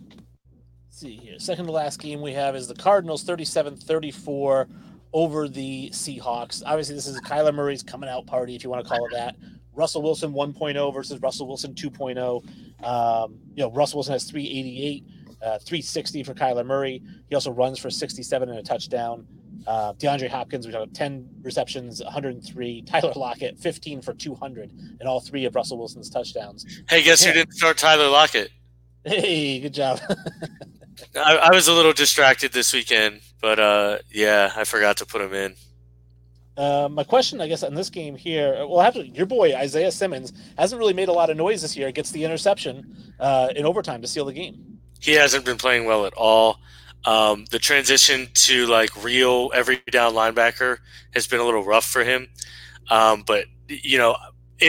see here. Second to last game we have is the Cardinals 37-34 over the Seahawks. Obviously, this is Kyler Murray's coming out party, if you want to call it that. Russell Wilson 1.0 versus Russell Wilson 2.0. Russell Wilson has 388, 360 for Kyler Murray. He also runs for 67 and a touchdown. DeAndre Hopkins, we have 10 receptions, 103. Tyler Lockett, 15 for 200, and all three of Russell Wilson's touchdowns. Hey, guess who didn't start Tyler Lockett? Hey, good job. I was a little distracted this weekend, but I forgot to put him in. My question, I guess, on this game here, your boy Isaiah Simmons hasn't really made a lot of noise this year. Gets the interception in overtime to seal the game. He hasn't been playing well at all. The transition to real every down linebacker has been a little rough for him. But in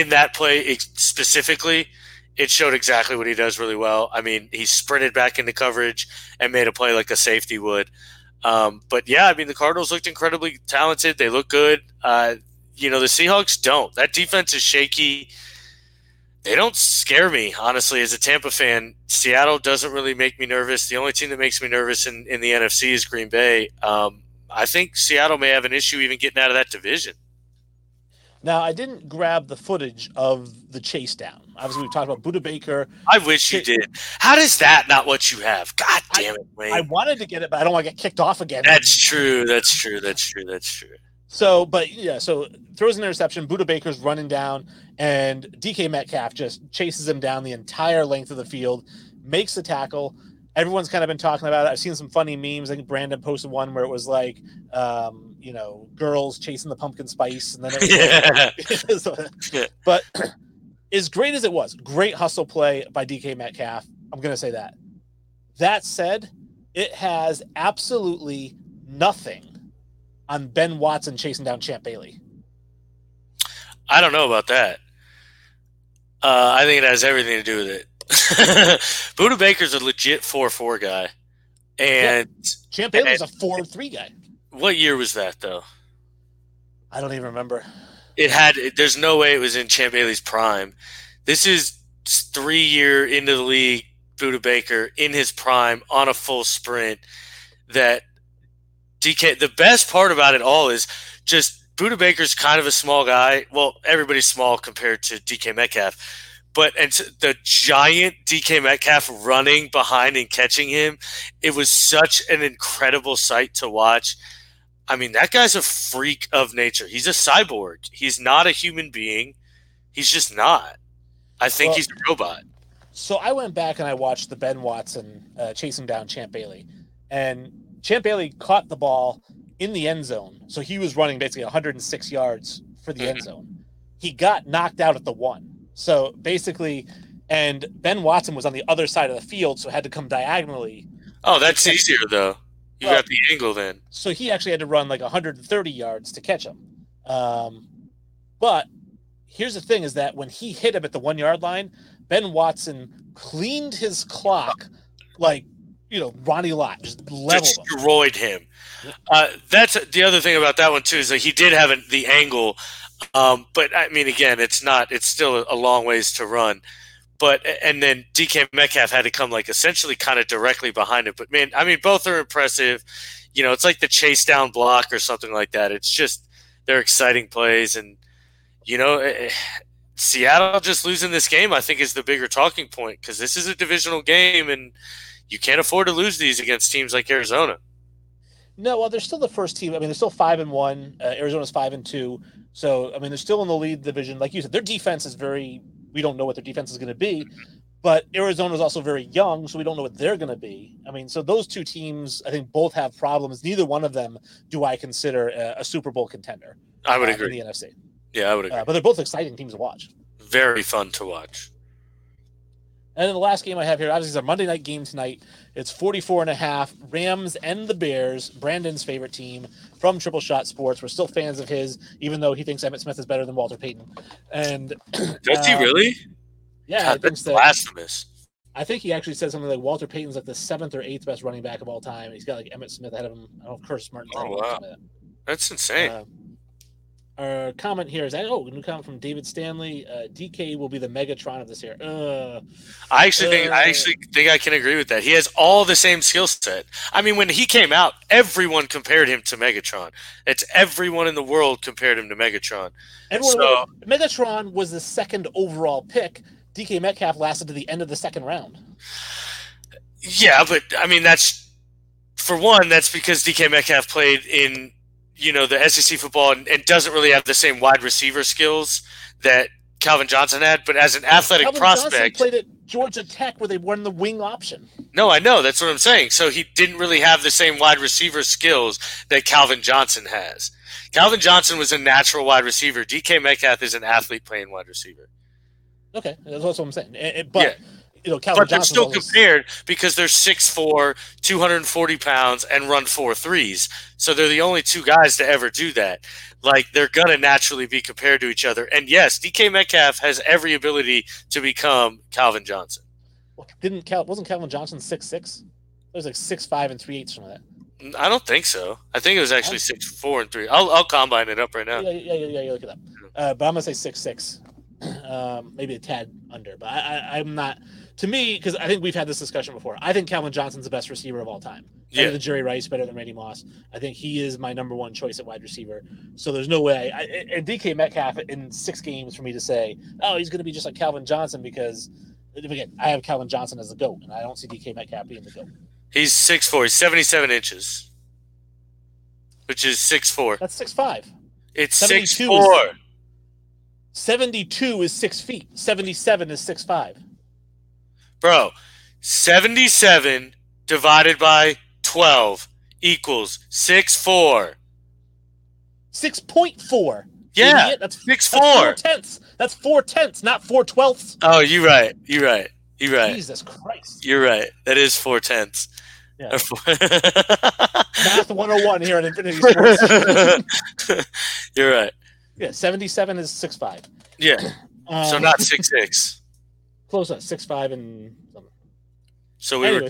that play specifically, it showed exactly what he does really well. I mean, he sprinted back into coverage and made a play like a safety would. The Cardinals looked incredibly talented. They look good. The Seahawks don't. That defense is shaky. They don't scare me, honestly, as a Tampa fan. Seattle doesn't really make me nervous. The only team that makes me nervous in the NFC is Green Bay. I think Seattle may have an issue even getting out of that division. Now, I didn't grab the footage of the chase down. Obviously, we've talked about Budda Baker. I wish you did. How does that not what you have? God damn it, Wayne. I wanted to get it, but I don't want to get kicked off again. That's true. So throws an interception. Budda Baker's running down, and DK Metcalf just chases him down the entire length of the field, makes the tackle. Everyone's kind of been talking about it. I've seen some funny memes. I think Brandon posted one where it was girls chasing the pumpkin spice. And then But as great as it was, great hustle play by DK Metcalf. I'm going to say that. That said, it has absolutely nothing on Ben Watson chasing down Champ Bailey. I don't know about that. I think it has everything to do with it. Budda Baker's a legit 4-4 guy, and Champ Bailey's a 4-3 guy. What year was that, though? I don't even remember. There's no way it was in Champ Bailey's prime. This is 3 year into the league, Budda Baker in his prime on a full sprint. That DK. The best part about it all is just Budda Baker's kind of a small guy. Well, everybody's small compared to DK Metcalf. But the giant DK Metcalf running behind and catching him, it was such an incredible sight to watch. I mean, that guy's a freak of nature. He's a cyborg. He's not a human being. He's just not. I think he's a robot. So I went back and I watched the Ben Watson chasing down Champ Bailey. And Champ Bailey caught the ball in the end zone. So he was running basically 106 yards for the end zone. He got knocked out at the one. So basically, and Ben Watson was on the other side of the field, so had to come diagonally. Oh, that's easier, though. You got the angle then. So he actually had to run 130 yards to catch him. But here's the thing is that when he hit him at the 1 yard line, Ben Watson cleaned his clock Ronnie Lott just leveled him. Destroyed him. That's the other thing about that one, too, is that he did have the angle. But I mean, again, it's still a long ways to run, and then DK Metcalf had to come essentially kind of directly behind it. But man, I mean, both are impressive. It's like the chase down block or something like that. It's just, they're exciting plays. And, Seattle just losing this game, I think, is the bigger talking point, because this is a divisional game and you can't afford to lose these against teams like Arizona. No, well, they're still the first team. I mean, they're still 5-1. Arizona's 5-2. So, I mean, they're still in the lead division. Like you said, their defense is we don't know what their defense is going to be, but Arizona's also very young, so we don't know what they're going to be. I mean, so those two teams, I think, both have problems. Neither one of them do I consider a Super Bowl contender. I would agree. In the NFC. Yeah, I would agree. But they're both exciting teams to watch. Very fun to watch. And then the last game I have here, obviously, is a Monday night game tonight. It's 44.5, Rams and the Bears, Brandon's favorite team from Triple Shot Sports. We're still fans of his, even though he thinks Emmitt Smith is better than Walter Payton. And does he really? Yeah, God, I think so. Blasphemous. I think he actually said something like Walter Payton's the 7th or 8th best running back of all time. And he's got Emmitt Smith ahead of him. I don't know if Curtis Martin's ahead of him. That's insane. Our comment here is that, oh, new comment from David Stanley. DK will be the Megatron of this year. I actually think I can agree with that. He has all the same skill set. I mean, when he came out, everyone compared him to Megatron. It's everyone in the world compared him to Megatron. Megatron was the second overall pick. DK Metcalf lasted to the end of the second round. Yeah, but I mean, that's for one. That's because DK Metcalf played in, you know, the SEC football and doesn't really have the same wide receiver skills that Calvin Johnson had. But as an athletic prospect, Calvin Johnson played at Georgia Tech where they won the wing option. No, I know. That's what I'm saying. So he didn't really have the same wide receiver skills that Calvin Johnson has. Calvin Johnson was a natural wide receiver. DK Metcalf is an athlete playing wide receiver. Okay, that's what I'm saying. But yeah. You know, Calvin Johnson still compared because they're 6'4", 240 pounds, and run 4.3s. So they're the only two guys to ever do that. Like, they're going to naturally be compared to each other. And, yes, DK Metcalf has every ability to become Calvin Johnson. Well, wasn't Calvin Johnson 6'6"? It was like 6'5" and 3/8 from that. I don't think so. I think it was actually 6'4" and 3. I'll combine it up right now. Yeah, look it up. But I'm going to say 6'6". Maybe a tad under, but I'm not. To me, because I think we've had this discussion before, I think Calvin Johnson's the best receiver of all time. Yeah. Better than Jerry Rice, better than Randy Moss. I think he is my number one choice at wide receiver. So there's no way. And DK Metcalf in 6 games for me to say, oh, he's going to be just like Calvin Johnson, because, again, I have Calvin Johnson as the GOAT, and I don't see DK Metcalf being the GOAT. He's 6'4", he's 77 inches, which is 6'4". That's 6'5". It's 6'4". 72 is 6 feet. 77 is 6'5". Bro, 77 divided by 12 equals 6'4". 6.4. Yeah, idiot. That's 6'4". That's 4/10, not 4/12. Oh, you're right. Jesus Christ. You're right. That is 4/10. Yeah. Math 101 here at Infinity Sports. You're right. Yeah, 77 is 6'5". Yeah, so not 6'6". Close up, 6'5" and something. So we were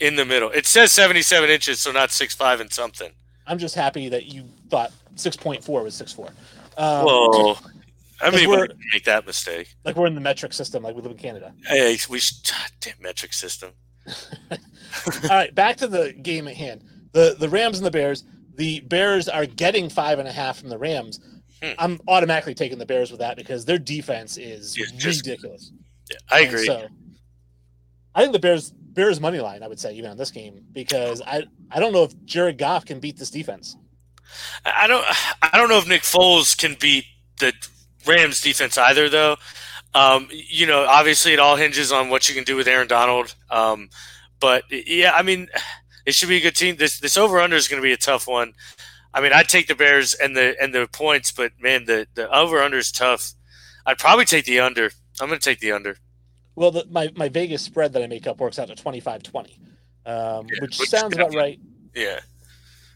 in the middle. It says 77 inches, so not 6'5" and something. I'm just happy that you thought 6.4 was 6'4". Whoa. I mean, we didn't make that mistake. Like, we're in the metric system, like we live in Canada. Hey, goddamn metric system. All right, back to the game at hand. The Rams and the Bears. The Bears are getting 5.5 from the Rams. I'm automatically taking the Bears with that because their defense is ridiculous. Yeah, I agree. So, I think the Bears money line, I would say, even on this game, because I don't know if Jared Goff can beat this defense. I don't know if Nick Foles can beat the Rams defense either, though. You know, obviously it all hinges on what you can do with Aaron Donald. But yeah, I mean, it should be a good team. This over/under is going to be a tough one. I mean, I'd take the Bears and the points, but, man, the over-under is tough. I'd probably take the under. I'm going to take the under. Well, my Vegas spread that I make up works out to 25-20, which sounds about right. Yeah.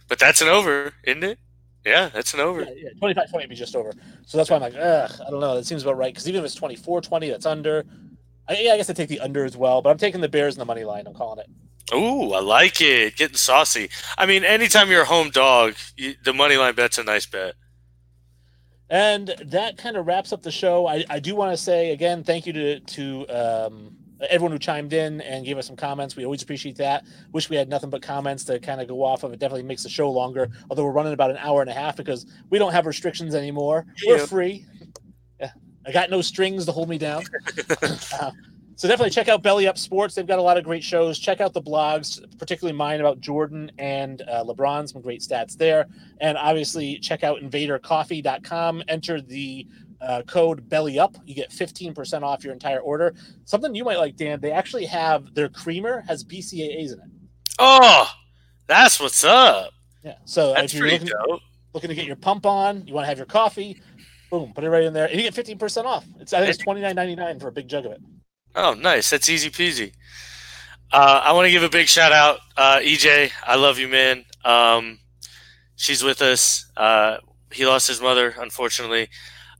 But that's an over, isn't it? Yeah, that's an over. Yeah, 25-20 would be just over. So that's why I'm like, I don't know. That seems about right, because even if it's 24-20, that's under. I guess I'd take the under as well, but I'm taking the Bears in the money line. I'm calling it. Ooh, I like it. Getting saucy. I mean, anytime you're a home dog, the money line bet's a nice bet. And that kind of wraps up the show. I do want to say, again, thank you to everyone who chimed in and gave us some comments. We always appreciate that. Wish we had nothing but comments to kind of go off of. It definitely makes the show longer, although we're running about an hour and a half because we don't have restrictions anymore. Yeah. We're free. Yeah. I got no strings to hold me down. So definitely check out Belly Up Sports. They've got a lot of great shows. Check out the blogs, particularly mine about Jordan and LeBron. Some great stats there. And obviously check out invadercoffee.com. Enter the code BELLYUP. You get 15% off your entire order. Something you might like, Dan, they actually have their creamer has BCAAs in it. Oh, that's what's up. Yeah. So that's if you're looking to get your pump on, you want to have your coffee, boom, put it right in there. And you get 15% off. I think it's $29.99 for a big jug of it. Oh, nice. That's easy peasy. I want to give a big shout out. EJ, I love you, man. She's with us. He lost his mother, unfortunately.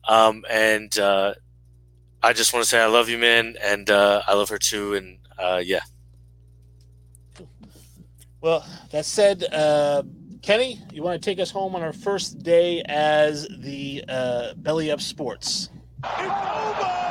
And I just want to say I love you, man. And I love her too. And yeah. Well, that said, Kenny, you want to take us home on our first day as the Belly Up Sports? It's over!